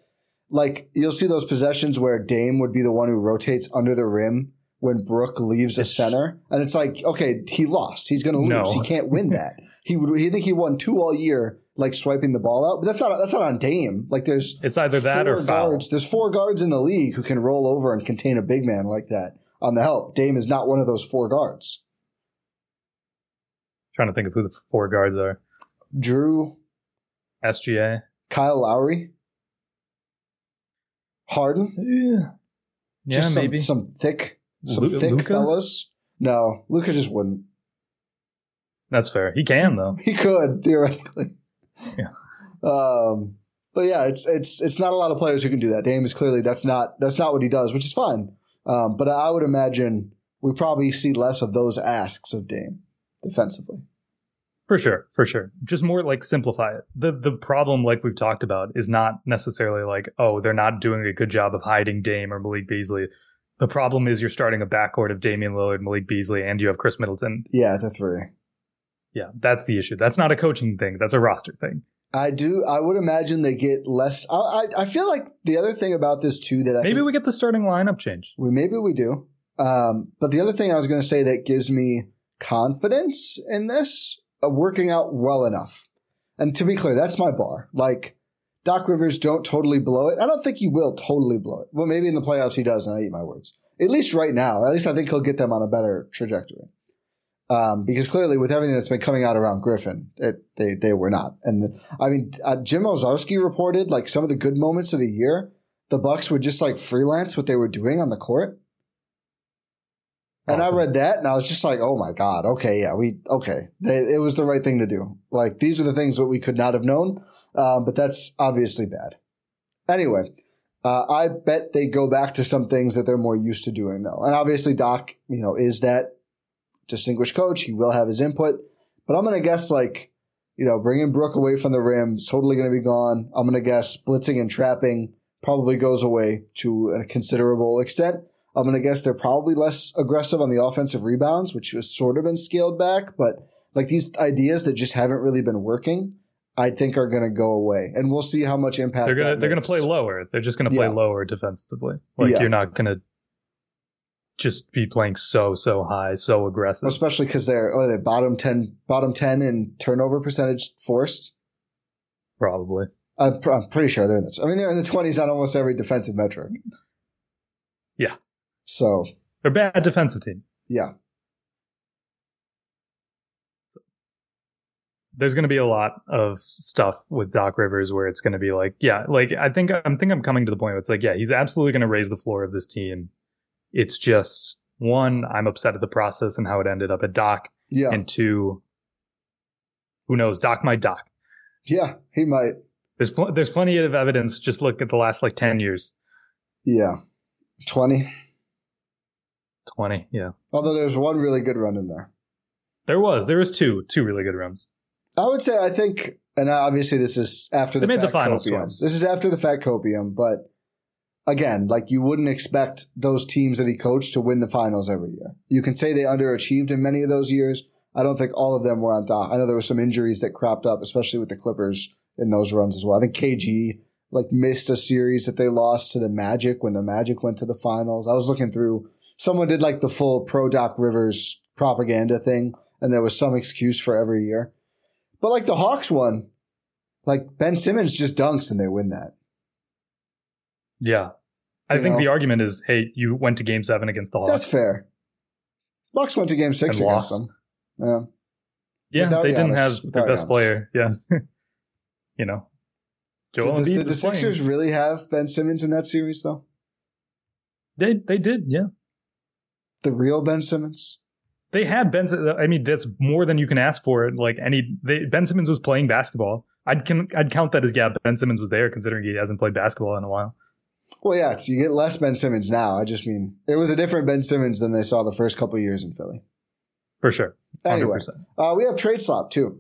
Like, you'll see those possessions where Dame would be the one who rotates under the rim when Brooke leaves a center. And it's like, okay, he lost. He's going to lose. No. He can't win that. He would. He think he won two all year, like swiping the ball out. But that's not that's not on Dame. Like there's it's either that or foul. Guards. There's four guards in the league who can roll over and contain a big man like that. On the help, Dame is not one of those four guards. Trying to think of who the four guards are. Drew. S G A. Kyle Lowry. Harden. Yeah, yeah just some, maybe. Some thick, some Lu- thick Luka? fellas. No, Luka just wouldn't. That's fair. He can, though. He could, theoretically. Yeah. Um, but yeah, it's it's it's not a lot of players who can do that. Dame is clearly, that's not that's not what he does, which is fine. Um, but I would imagine we probably see less of those asks of Dame defensively. For sure, for sure. Just more like simplify it. The the problem, like we've talked about, is not necessarily like, oh, they're not doing a good job of hiding Dame or Malik Beasley. The problem is you're starting a backcourt of Damian Lillard, Malik Beasley, and you have Chris Middleton. Yeah, the three. Yeah, that's the issue. That's not a coaching thing. That's a roster thing. I do. I would imagine they get less. I I, I feel like the other thing about this, too, that I maybe we get the starting lineup change. We Maybe we do. Um, but the other thing I was going to say that gives me confidence in this, uh, working out well enough. And to be clear, that's my bar. Like, Doc Rivers, don't totally blow it. I don't think he will totally blow it. Well, maybe in the playoffs he does, and I eat my words. At least right now. At least I think he'll get them on a better trajectory. Um, because clearly with everything that's been coming out around Griffin, it, they they were not. And the, I mean, uh, Jim Ozarski reported like some of the good moments of the year, the Bucks would just like freelance what they were doing on the court. Awesome. And I read that and I was just like, oh my God. Okay. Yeah. We, okay. They, it was the right thing to do. Like these are the things that we could not have known. Um, but that's obviously bad. Anyway, uh, I bet they go back to some things that they're more used to doing though. And obviously Doc, you know, is that distinguished coach. He will have his input, but I'm going to guess like, you know, bringing Brook away from the rim is totally going to be gone. I'm going to guess blitzing and trapping probably goes away to a considerable extent. I'm going to guess they're probably less aggressive on the offensive rebounds, which has sort of been scaled back. But like these ideas that just haven't really been working, I think are going to go away. And we'll see how much impact they're going to, they're going to play lower. They're just going to play yeah. lower defensively. Like yeah. you're not going to just be playing so, so high, so aggressive. Especially because they're, oh, they're bottom ten, bottom ten in turnover percentage forced. Probably. I'm, pr- I'm pretty sure they're in the, I mean, they're in the twenties on almost every defensive metric. Yeah. So they're a bad defensive team. Yeah. So, there's going to be a lot of stuff with Doc Rivers where it's going to be like, yeah, like I think I'm think I'm coming to the point where it's like, yeah, he's absolutely going to raise the floor of this team. It's just one, I'm upset at the process and how it ended up at Doc. Yeah. And two, who knows? Doc might dock. Yeah, he might. There's pl- there's plenty of evidence. Just look at the last like ten years. Yeah. twenty twenty yeah. Although there's one really good run in there. There was. There was two. Two really good runs. I would say, I think, and obviously this is after the fact copium. They made the finals twice. This is after the fact copium, but again, like you wouldn't expect those teams that he coached to win the finals every year. You can say they underachieved in many of those years. I don't think all of them were on top. I know there were some injuries that cropped up, especially with the Clippers in those runs as well. I think K G like missed a series that they lost to the Magic when the Magic went to the finals. I was looking through. Someone did like the full pro Doc Rivers propaganda thing, and there was some excuse for every year. But like the Hawks won, like Ben Simmons just dunks and they win that. Yeah. I you think know? The argument is, hey, you went to game seven against the Hawks. That's fair. Bucks went to game six and against lost. Them. Yeah. Yeah, without they Giannis, didn't have their best Giannis. Player. Yeah. You know. Joel did the, did the Sixers playing. Really have Ben Simmons in that series, though? They they did, yeah. The real Ben Simmons? They had Ben Simmons. I mean, that's more than you can ask for. Like any, they, Ben Simmons was playing basketball. I'd can, I'd count that as, yeah, Ben Simmons was there, considering he hasn't played basketball in a while. Well, yeah, it's, you get less Ben Simmons now. I just mean, it was a different Ben Simmons than they saw the first couple of years in Philly. For sure. one hundred percent. Anyway, uh, we have trade slop, too.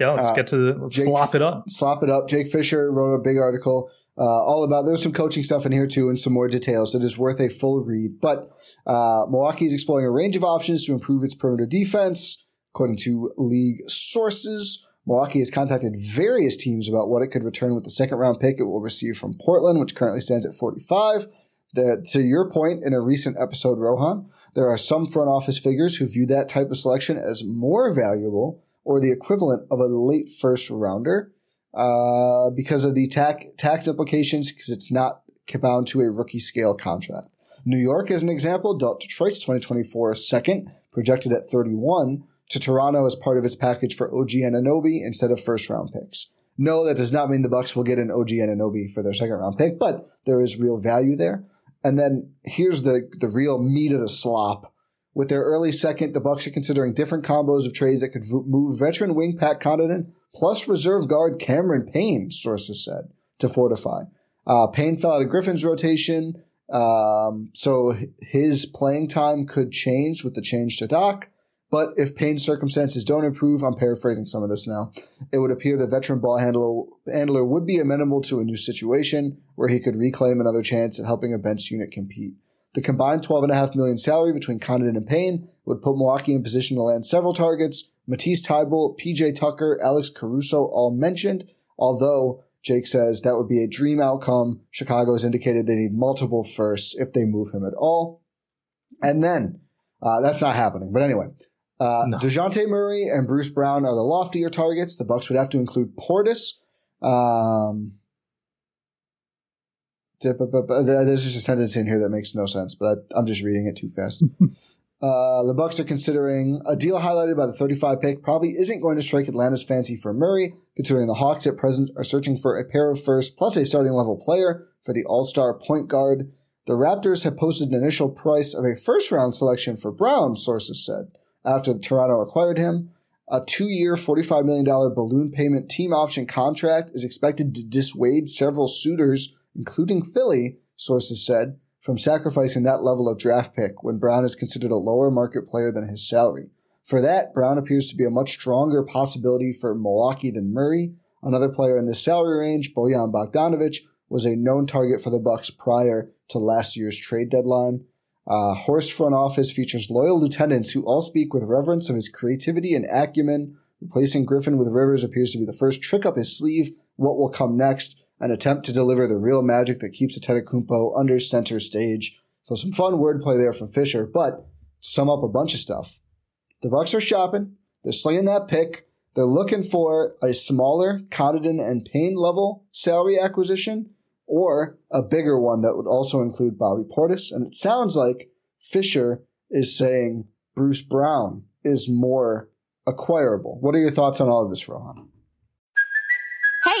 Yeah, let's uh, get to the let's Jake, slop it up. Slop it up. Jake Fisher wrote a big article uh, all about – there's some coaching stuff in here too and some more details. It is worth a full read. But uh, Milwaukee is exploring a range of options to improve its perimeter defense. According to league sources, Milwaukee has contacted various teams about what it could return with the second-round pick it will receive from Portland, which currently stands at forty-five. The, to your point in a recent episode, Rohan, there are some front office figures who view that type of selection as more valuable – or the equivalent of a late first rounder uh, because of the tax tax implications, because it's not bound to a rookie scale contract. New York, as an example, dealt Detroit's twenty twenty-four second, projected at thirty-one, to Toronto as part of its package for O G Anunoby instead of first round picks. No, that does not mean the Bucks will get an O G Anunoby for their second round pick, but there is real value there. And then here's the the real meat of the slop. With their early second, the Bucks are considering different combos of trades that could v- move veteran wing Pat Connaughton plus reserve guard Cameron Payne, sources said, to fortify. Uh, Payne fell out of Griffin's rotation, um, so his playing time could change with the change to Doc. But if Payne's circumstances don't improve, I'm paraphrasing some of this now, it would appear the veteran ball handler, handler would be amenable to a new situation where he could reclaim another chance at helping a bench unit compete. The combined twelve point five million dollars salary between Connaughton and Payne would put Milwaukee in position to land several targets. Matisse Thybulle, P J Tucker, Alex Caruso all mentioned, although Jake says that would be a dream outcome. Chicago has indicated they need multiple firsts if they move him at all. And then, uh, that's not happening. But anyway, uh, no. DeJounte Murray and Bruce Brown are the loftier targets. The Bucks would have to include Portis. Um, There's just a sentence in here that makes no sense, but I, I'm just reading it too fast. Uh, the Bucks are considering a deal highlighted by the thirty-five pick probably isn't going to strike Atlanta's fancy for Murray, considering the Hawks at present are searching for a pair of first plus a starting level player for the all-star point guard. The Raptors have posted an initial price of a first-round selection for Brown, sources said, after Toronto acquired him. A two-year, forty-five million dollars balloon payment team option contract is expected to dissuade several suitors, including Philly, sources said, from sacrificing that level of draft pick when Brown is considered a lower market player than his salary. For that, Brown appears to be a much stronger possibility for Milwaukee than Murray. Another player in this salary range, Bojan Bogdanovic, was a known target for the Bucks prior to last year's trade deadline. Uh, Horst's front office features loyal lieutenants who all speak with reverence of his creativity and acumen. Replacing Griffin with Rivers appears to be the first trick up his sleeve. What will come next? An attempt to deliver the real magic that keeps Antetokounmpo under center stage. So some fun wordplay there from Fisher, but to sum up a bunch of stuff, the Bucks are shopping. They're slinging that pick. They're looking for a smaller Connaughton and Payne level salary acquisition, or a bigger one that would also include Bobby Portis. And it sounds like Fisher is saying Bruce Brown is more acquirable. What are your thoughts on all of this, Rohan? Hey,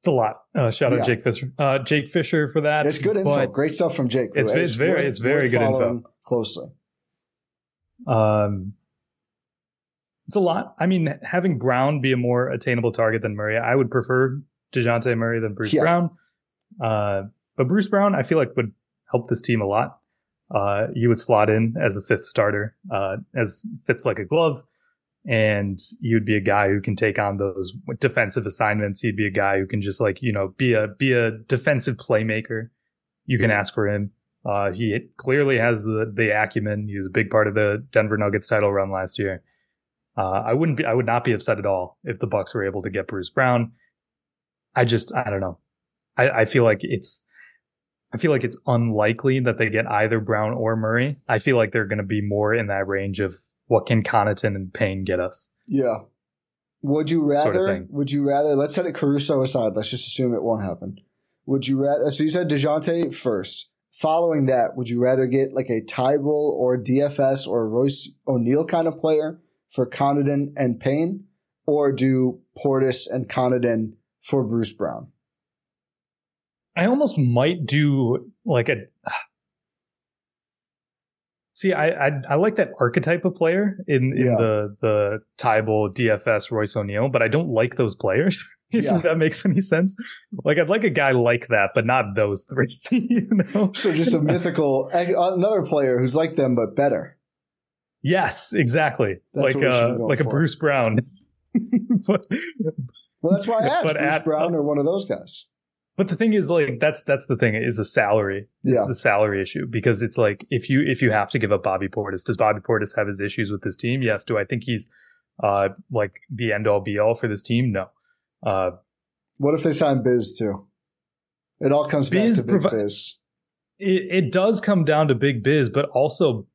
It's a lot. Uh, shout out yeah. Jake Fisher. Uh, Jake Fisher for that. It's good info. Great stuff from Jake. It's, it's, it's very, worth, it's very good info. Closely. Um, it's a lot. I mean, having Brown be a more attainable target than Murray, I would prefer DeJounte Murray than Bruce yeah. Brown. Uh, but Bruce Brown, I feel like would help this team a lot. Uh, you would slot in as a fifth starter, uh, as fits like a glove. And you'd be a guy who can take on those defensive assignments. He'd be a guy who can just like, you know, be a be a defensive playmaker. You can ask for him. Uh, he clearly has the the acumen. He was a big part of the Denver Nuggets title run last year. Uh, I wouldn't be, I would not be upset at all if the Bucks were able to get Bruce Brown. I just, I don't know. I, I feel like it's, I feel like it's unlikely that they get either Brown or Murray. I feel like they're going to be more in that range of, what can Connaughton and Payne get us? Yeah. Would you rather, sort of would you rather, let's set it Caruso aside. Let's just assume it won't happen. Would you rather, so you said DeJounte first. Following that, would you rather get like a Thybulle or D F S or Royce O'Neal kind of player for Connaughton and Payne, or do Portis and Connaughton for Bruce Brown? I almost might do like a... See, I, I I like that archetype of player in, in yeah. the the Thybulle, D F S, Royce O'Neal, but I don't like those players. If yeah. that makes any sense. Like I'd like a guy like that, but not those three. You know? So just a mythical another player who's like them but better. Yes, exactly. That's like uh, like for. a Bruce Brown. but, well, that's why I asked Bruce at, Brown or one of those guys. But the thing is, like, that's that's the thing is the salary. It's yeah. the salary issue, because it's like if you if you have to give up Bobby Portis, does Bobby Portis have his issues with this team? Yes. Do I think he's uh, like the end all be all for this team? No. Uh, what if they sign Biz too? It all comes Biz back to Big provi- Biz. It, it does come down to Big Biz, but also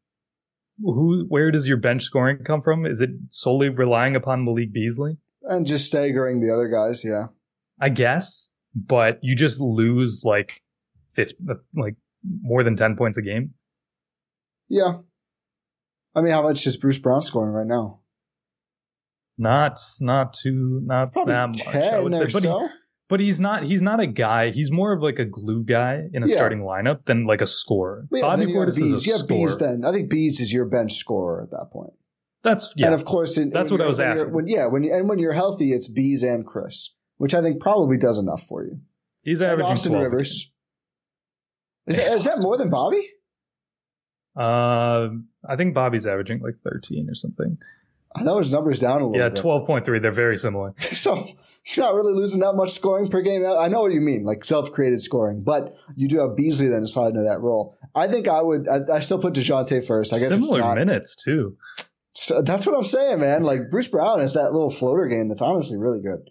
who? Where does your bench scoring come from? Is it solely relying upon Malik Beasley and just staggering the other guys? Yeah, I guess. But you just lose like fifty, like more than ten points a game. Yeah. I mean, how much is Bruce Brown scoring right now? Not, not too, not Probably that much. I would say, so? but he, But he's not he's not a guy. He's more of like a glue guy in a yeah. starting lineup than like a scorer. Yeah, Bobby Portis is a scorer. You have Bees then. I think Bees is your bench scorer at that point. That's yeah. And of course, in, that's in what your, I was asking. When, yeah, when you, and when you're healthy, it's Bees and Chris, which I think probably does enough for you. He's averaging Austin Rivers. Is that, is that more than Bobby? Uh, I think Bobby's averaging like thirteen or something. I know his numbers down a little. Yeah, bit. Yeah, twelve point three. They're very similar. So you're not really losing that much scoring per game. I know what you mean, like self-created scoring, but you do have Beasley then slide into that role. I think I would. I, I still put DeJounte first. I guess similar it's not, minutes too. So that's what I'm saying, man. Like Bruce Brown is that little floater game that's honestly really good.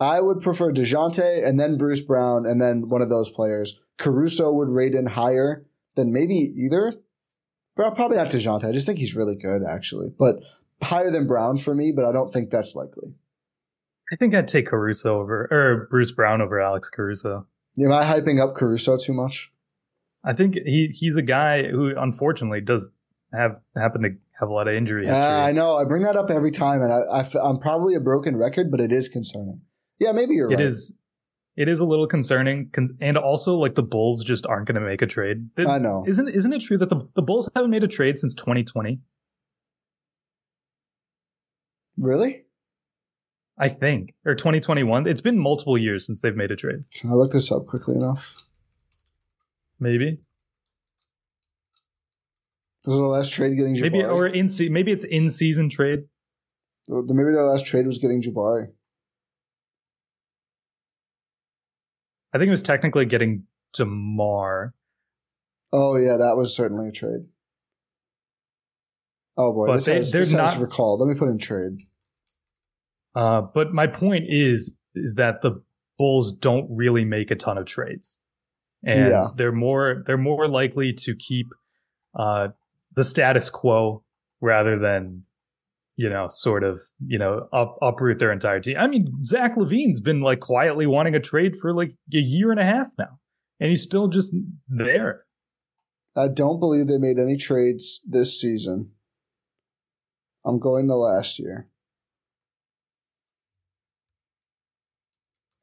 I would prefer DeJounte and then Bruce Brown and then one of those players. Caruso would rate in higher than maybe either. But probably not DeJounte. I just think he's really good, actually. But higher than Brown for me, but I don't think that's likely. I think I'd take Caruso over or Bruce Brown over Alex Caruso. Am I hyping up Caruso too much? I think he he's a guy who unfortunately does have happen to have a lot of injury history. Uh, I know. I bring that up every time, and I, I, I'm probably a broken record, but it is concerning. Yeah, maybe you're right. It is. It is a little concerning, and also like the Bulls just aren't going to make a trade. It, I know. Isn't isn't it true that the, the Bulls haven't made a trade since twenty twenty? Really? I think. Or twenty twenty-one. It's been multiple years since they've made a trade. Can I look this up quickly enough? Maybe. Was it the last trade getting Jabari? Maybe, or in, maybe it's in-season trade. Maybe their last trade was getting Jabari. I think it was technically getting DeMar. Oh, yeah, that was certainly a trade. Oh, boy. But this they, has, this not, has recalled. Let me put in trade. Uh, but my point is, is that the Bulls don't really make a ton of trades. And yeah. they're more they're more likely to keep uh, the status quo rather than, you know, sort of, you know, up, uproot their entire team. I mean, Zach LaVine's been like quietly wanting a trade for like a year and a half now, and he's still just there. I don't believe they made any trades this season. I'm going to last year.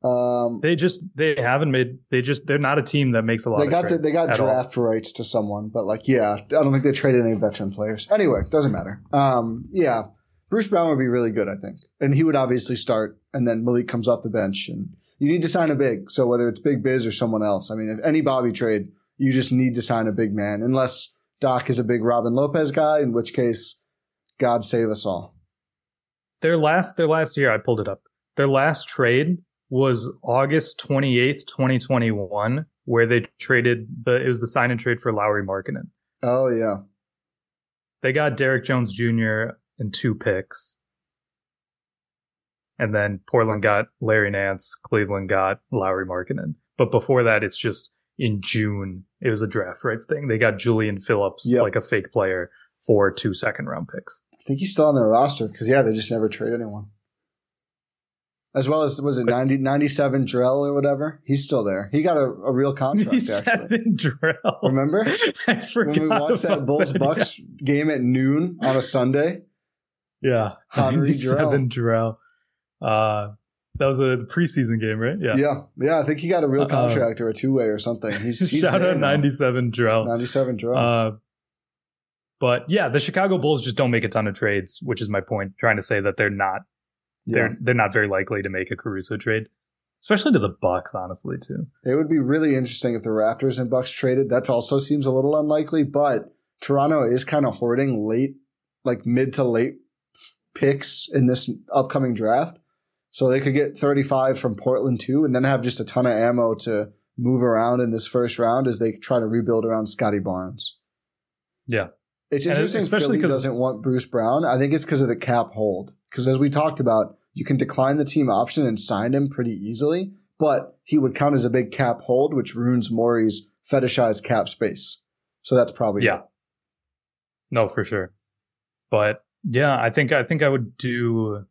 Um, they just they haven't made they just they're not a team that makes a lot. They got of trades the, they got draft all. rights to someone, but like yeah, I don't think they traded any veteran players. Anyway, doesn't matter. Um, yeah, Bruce Brown would be really good, I think, and he would obviously start, and then Malik comes off the bench, and you need to sign a big. So whether it's Big Biz or someone else, I mean, if any Bobby trade, you just need to sign a big man, unless Doc is a big Robin Lopez guy, in which case, God save us all. Their last their last year, I pulled it up. Their last trade was August twenty-eighth, twenty twenty-one, where they traded the it was the sign and trade for Lauri Markkinen. Oh yeah. They got Derek Jones Junior and two picks. And then Portland got Larry Nance, Cleveland got Lauri Markkinen. But before that, it's just in June, it was a draft rights thing. They got Julian Phillips, yep. like a fake player, for two second round picks. I think he's still on their roster because yeah, they just never trade anyone. As well as, was it ninety, ninety-seven Drell or whatever? He's still there. He got a, a real contract, actually. Drell. Remember? I forgot when we watched that Bulls-Bucks yeah. game at noon on a Sunday? Yeah. ninety-seven Drell. Drell. Uh, that was a preseason game, right? Yeah. Yeah. Yeah, I think he got a real contract uh, or a two-way or something. He's, he's Shout out ninety-seven Drell. ninety-seven Drell. Uh, but, yeah, the Chicago Bulls just don't make a ton of trades, which is my point, trying to say that they're not. Yeah. They're they're not very likely to make a Caruso trade, especially to the Bucks, honestly, too. It would be really interesting if the Raptors and Bucks traded. That also seems a little unlikely, but Toronto is kind of hoarding late, like mid to late picks in this upcoming draft. So they could get thirty-five from Portland, too, and then have just a ton of ammo to move around in this first round as they try to rebuild around Scottie Barnes. Yeah. It's interesting, especially Philly doesn't want Bruce Brown. I think it's because of the cap hold. Because as we talked about, you can decline the team option and sign him pretty easily, but he would count as a big cap hold, which ruins Morey's fetishized cap space. So that's probably yeah. It. No, for sure. But yeah, I think I think I would do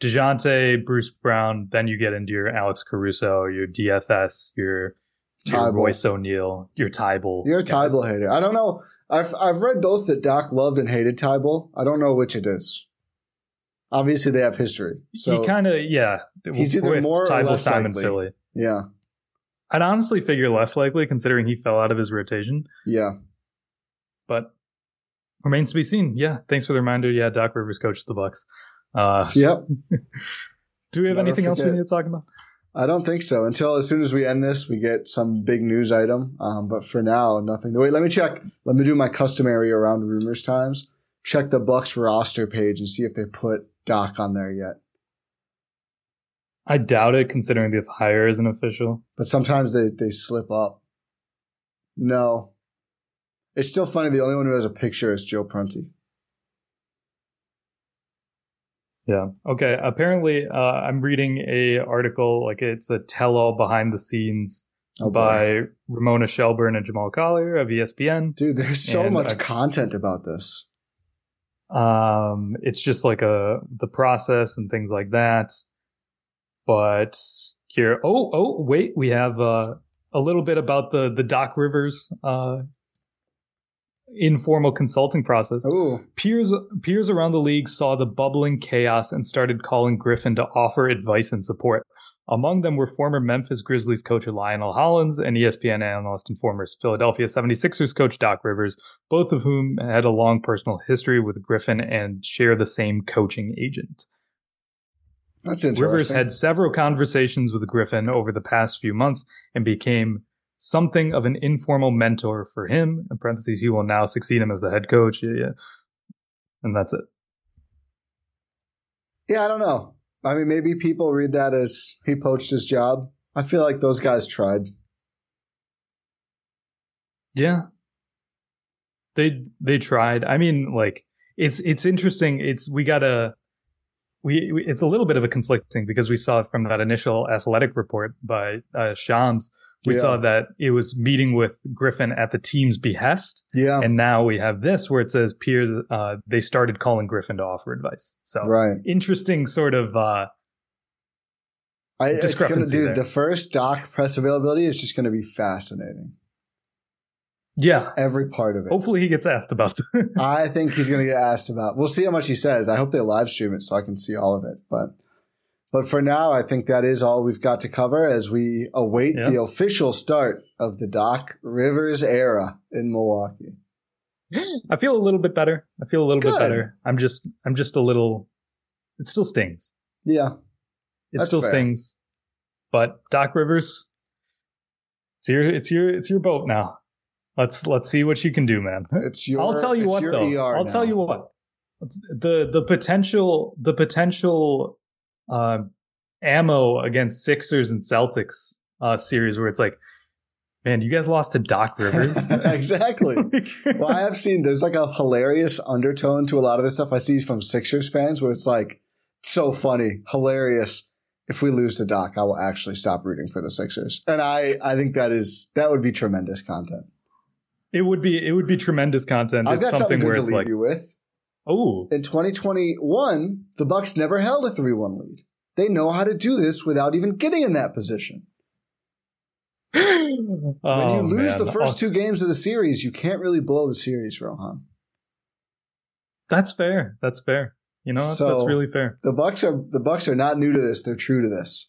DeJounte, Bruce Brown. Then you get into your Alex Caruso, your D F S, your, your Royce O'Neal, your Thybulle. You're a Thybulle hater. I don't know. I've I've read both that Doc loved and hated Thybulle. I don't know which it is. Obviously, they have history. So he kind of, yeah. He's either more or less time likely. In Philly. Yeah. I'd honestly figure less likely considering he fell out of his rotation. Yeah. But remains to be seen. Yeah. Thanks for the reminder. Yeah. Doc Rivers coaches the Bucks. Uh, yep. Do we have Never anything forget. else we need to talk about? I don't think so. Until as soon as we end this, we get some big news item. Um, but for now, nothing. Wait, let me check. Let me do my customary around rumors times. Check the Bucks roster page and see if they put Doc on there yet. I doubt it, considering the hire isn't official. But sometimes they, they slip up. No. It's still funny. The only one who has a picture is Joe Prunty. Yeah. Okay. Apparently, uh, I'm reading a article, like it's a tell-all behind the scenes oh, by boy. Ramona Shelburne and Jamal Collier of E S P N. Dude, there's so and much I, content about this. Um, it's just like a the process and things like that. But here, oh, oh, wait, we have uh, a little bit about the the Doc Rivers uh, informal consulting process. Ooh. Peers peers around the league saw the bubbling chaos and started calling Griffin to offer advice and support. Among them were former Memphis Grizzlies coach Lionel Hollins and E S P N analyst and former Philadelphia seventy-sixers coach Doc Rivers, both of whom had a long personal history with Griffin and share the same coaching agent. That's interesting. Rivers had several conversations with Griffin over the past few months and became something of an informal mentor for him. In parentheses, he will now succeed him as the head coach. Yeah, yeah. And that's it. Yeah, I don't know. I mean, maybe people read that as he poached his job. I feel like those guys tried. Yeah. They they tried. I mean, like, it's it's interesting. It's we got to... We, we, it's a little bit of a conflicting because we saw from that initial athletic report by uh, Shams, we yeah. saw that it was meeting with Griffin at the team's behest. Yeah. And now we have this where it says peers, uh, they started calling Griffin to offer advice. So right. interesting sort of uh, I, discrepancy it's gonna, dude, there. The first Doc press availability is just going to be fascinating. Yeah. Every part of it. Hopefully he gets asked about that. I think he's going to get asked about. We'll see how much he says. I hope they live stream it so I can see all of it. But but for now, I think that is all we've got to cover as we await yeah. the official start of the Doc Rivers era in Milwaukee. I feel a little bit better. I feel a little Good. bit better. I'm just I'm just a little – it still stings. Yeah. It still fair. stings. But Doc Rivers, it's your it's your, it's your boat now. Let's let's see what you can do, man. It's your. I'll tell you what, though. E R I'll now. tell you what. the the potential the potential uh, ammo against Sixers and Celtics uh, series where it's like, man, you guys lost to Doc Rivers. Exactly. Well, I have seen there's like a hilarious undertone to a lot of this stuff I see from Sixers fans where it's like so funny, hilarious. If we lose to Doc, I will actually stop rooting for the Sixers, and I I think that is that would be tremendous content. It would be it would be tremendous content. I've got it's something, something good where to it's leave like, you with. Oh, in twenty twenty-one, the Bucks never held a three one lead. They know how to do this without even getting in that position. Oh, when you lose man. the first two games of the series, you can't really blow the series, Rohan. That's fair. That's fair. You know, that's, so that's really fair. The Bucks are the Bucks are not new to this. They're true to this.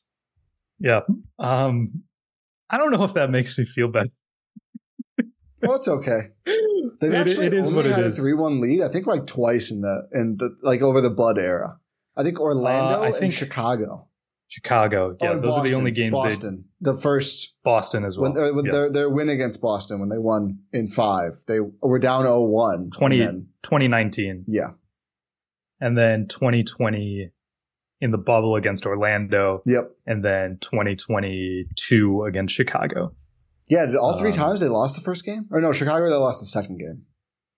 Yeah. Um, I don't know if that makes me feel better. Well, it's okay. They've it, actually it is only what had it is. a three one lead, I think, like twice in the in the like over the Bud era. I think Orlando uh, I and think Chicago. Chicago, yeah, oh, those Boston, are the only games. Boston, the first Boston as well. When, when yeah. their, their win against Boston when they won in five, they were down oh one. twenty, then, twenty nineteen, yeah, and then twenty twenty in the bubble against Orlando. Yep, and then twenty twenty-two against Chicago. Yeah, all three um, times they lost the first game? Or no, Chicago, they lost the second game.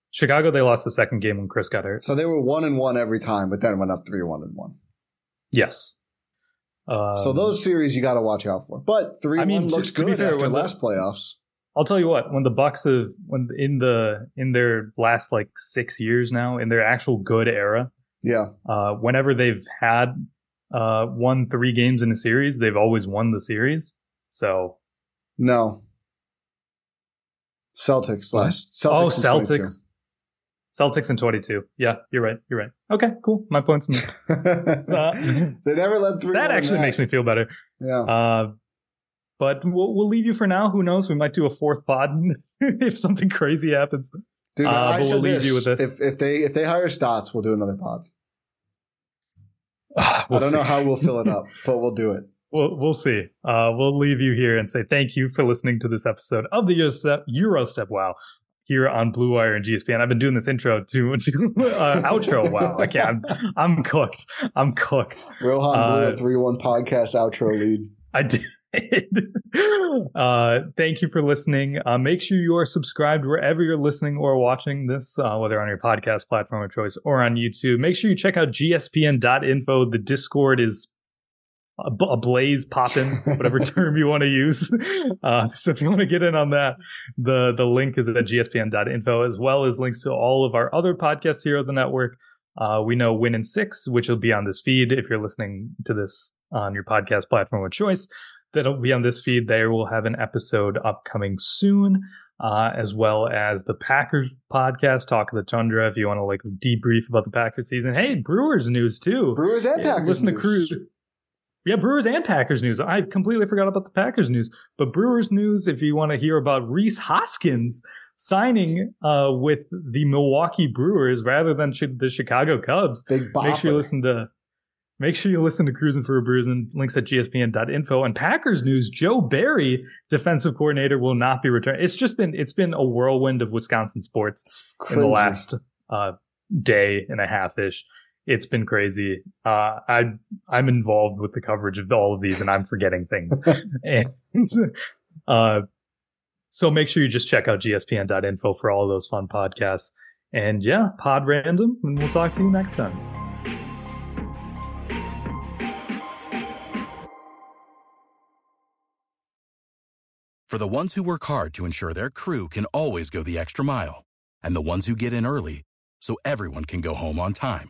Chicago, they lost the second game when Chris got hurt. So they were one and one every time, but then went up three one and one. Yes. Um, so those series you got to watch out for. But three I mean, one looks to, to good fair, after last the, playoffs. I'll tell you what, when the Bucks have when in the in their last like six years now in their actual good era, yeah, uh, whenever they've had uh, won three games in a series, they've always won the series. So no. Celtics last. Celtics oh, Celtics. Celtics in twenty-two. Yeah, you're right. You're right. Okay, cool. My point's moved. So, they never let three. That actually that. makes me feel better. Yeah. Uh, but we'll, we'll leave you for now. Who knows? We might do a fourth pod if something crazy happens. Dude, uh, I but we'll leave this. you with this. If, if they if they hire Stotts, we'll do another pod. Uh, we'll I don't see. know how we'll fill it up, but we'll do it. We'll, we'll see. Uh, we'll leave you here and say thank you for listening to this episode of the Eurostep, Eurostep Wow here on Blue Wire and G S P N. I've been doing this intro to, to uh, outro Wow. I can't. I'm, I'm cooked. I'm cooked. Rohan blew a three one podcast outro lead. I did. uh, thank you for listening. Uh, make sure you are subscribed wherever you're listening or watching this, uh, whether on your podcast platform of choice or on YouTube. Make sure you check out G S P N dot info. The Discord is ablaze, popping, whatever term you want to use. Uh, so if you want to get in on that, the, the link is at G S P N dot info, as well as links to all of our other podcasts here on the network. Uh, we know Win in Six, which will be on this feed if you're listening to this on your podcast platform of choice. That'll be on this feed. There we'll have an episode upcoming soon, uh, as well as the Packers podcast, Talk of the Tundra, if you want to like debrief about the Packers season. Hey, Brewers news too. Brewers and yeah, Packers Listen news. to Cruz. Yeah, Brewers and Packers news. I completely forgot about the Packers news. But Brewers news, if you want to hear about Reese Hoskins signing uh, with the Milwaukee Brewers rather than the Chicago Cubs, Big Bopper. make sure you listen to... Make sure you listen to Cruising for a Bruising, links at G S P N dot info. And Packers news, Joe Barry, defensive coordinator, will not be returning. It's just been it's been a whirlwind of Wisconsin sports in the last uh, day and a half-ish. It's been crazy. Uh, I, I'm involved with the coverage of all of these, and I'm forgetting things. and, uh, so make sure you just check out G S P N dot info for all of those fun podcasts. And yeah, pod random, and we'll talk to you next time. For the ones who work hard to ensure their crew can always go the extra mile. And the ones who get in early so everyone can go home on time.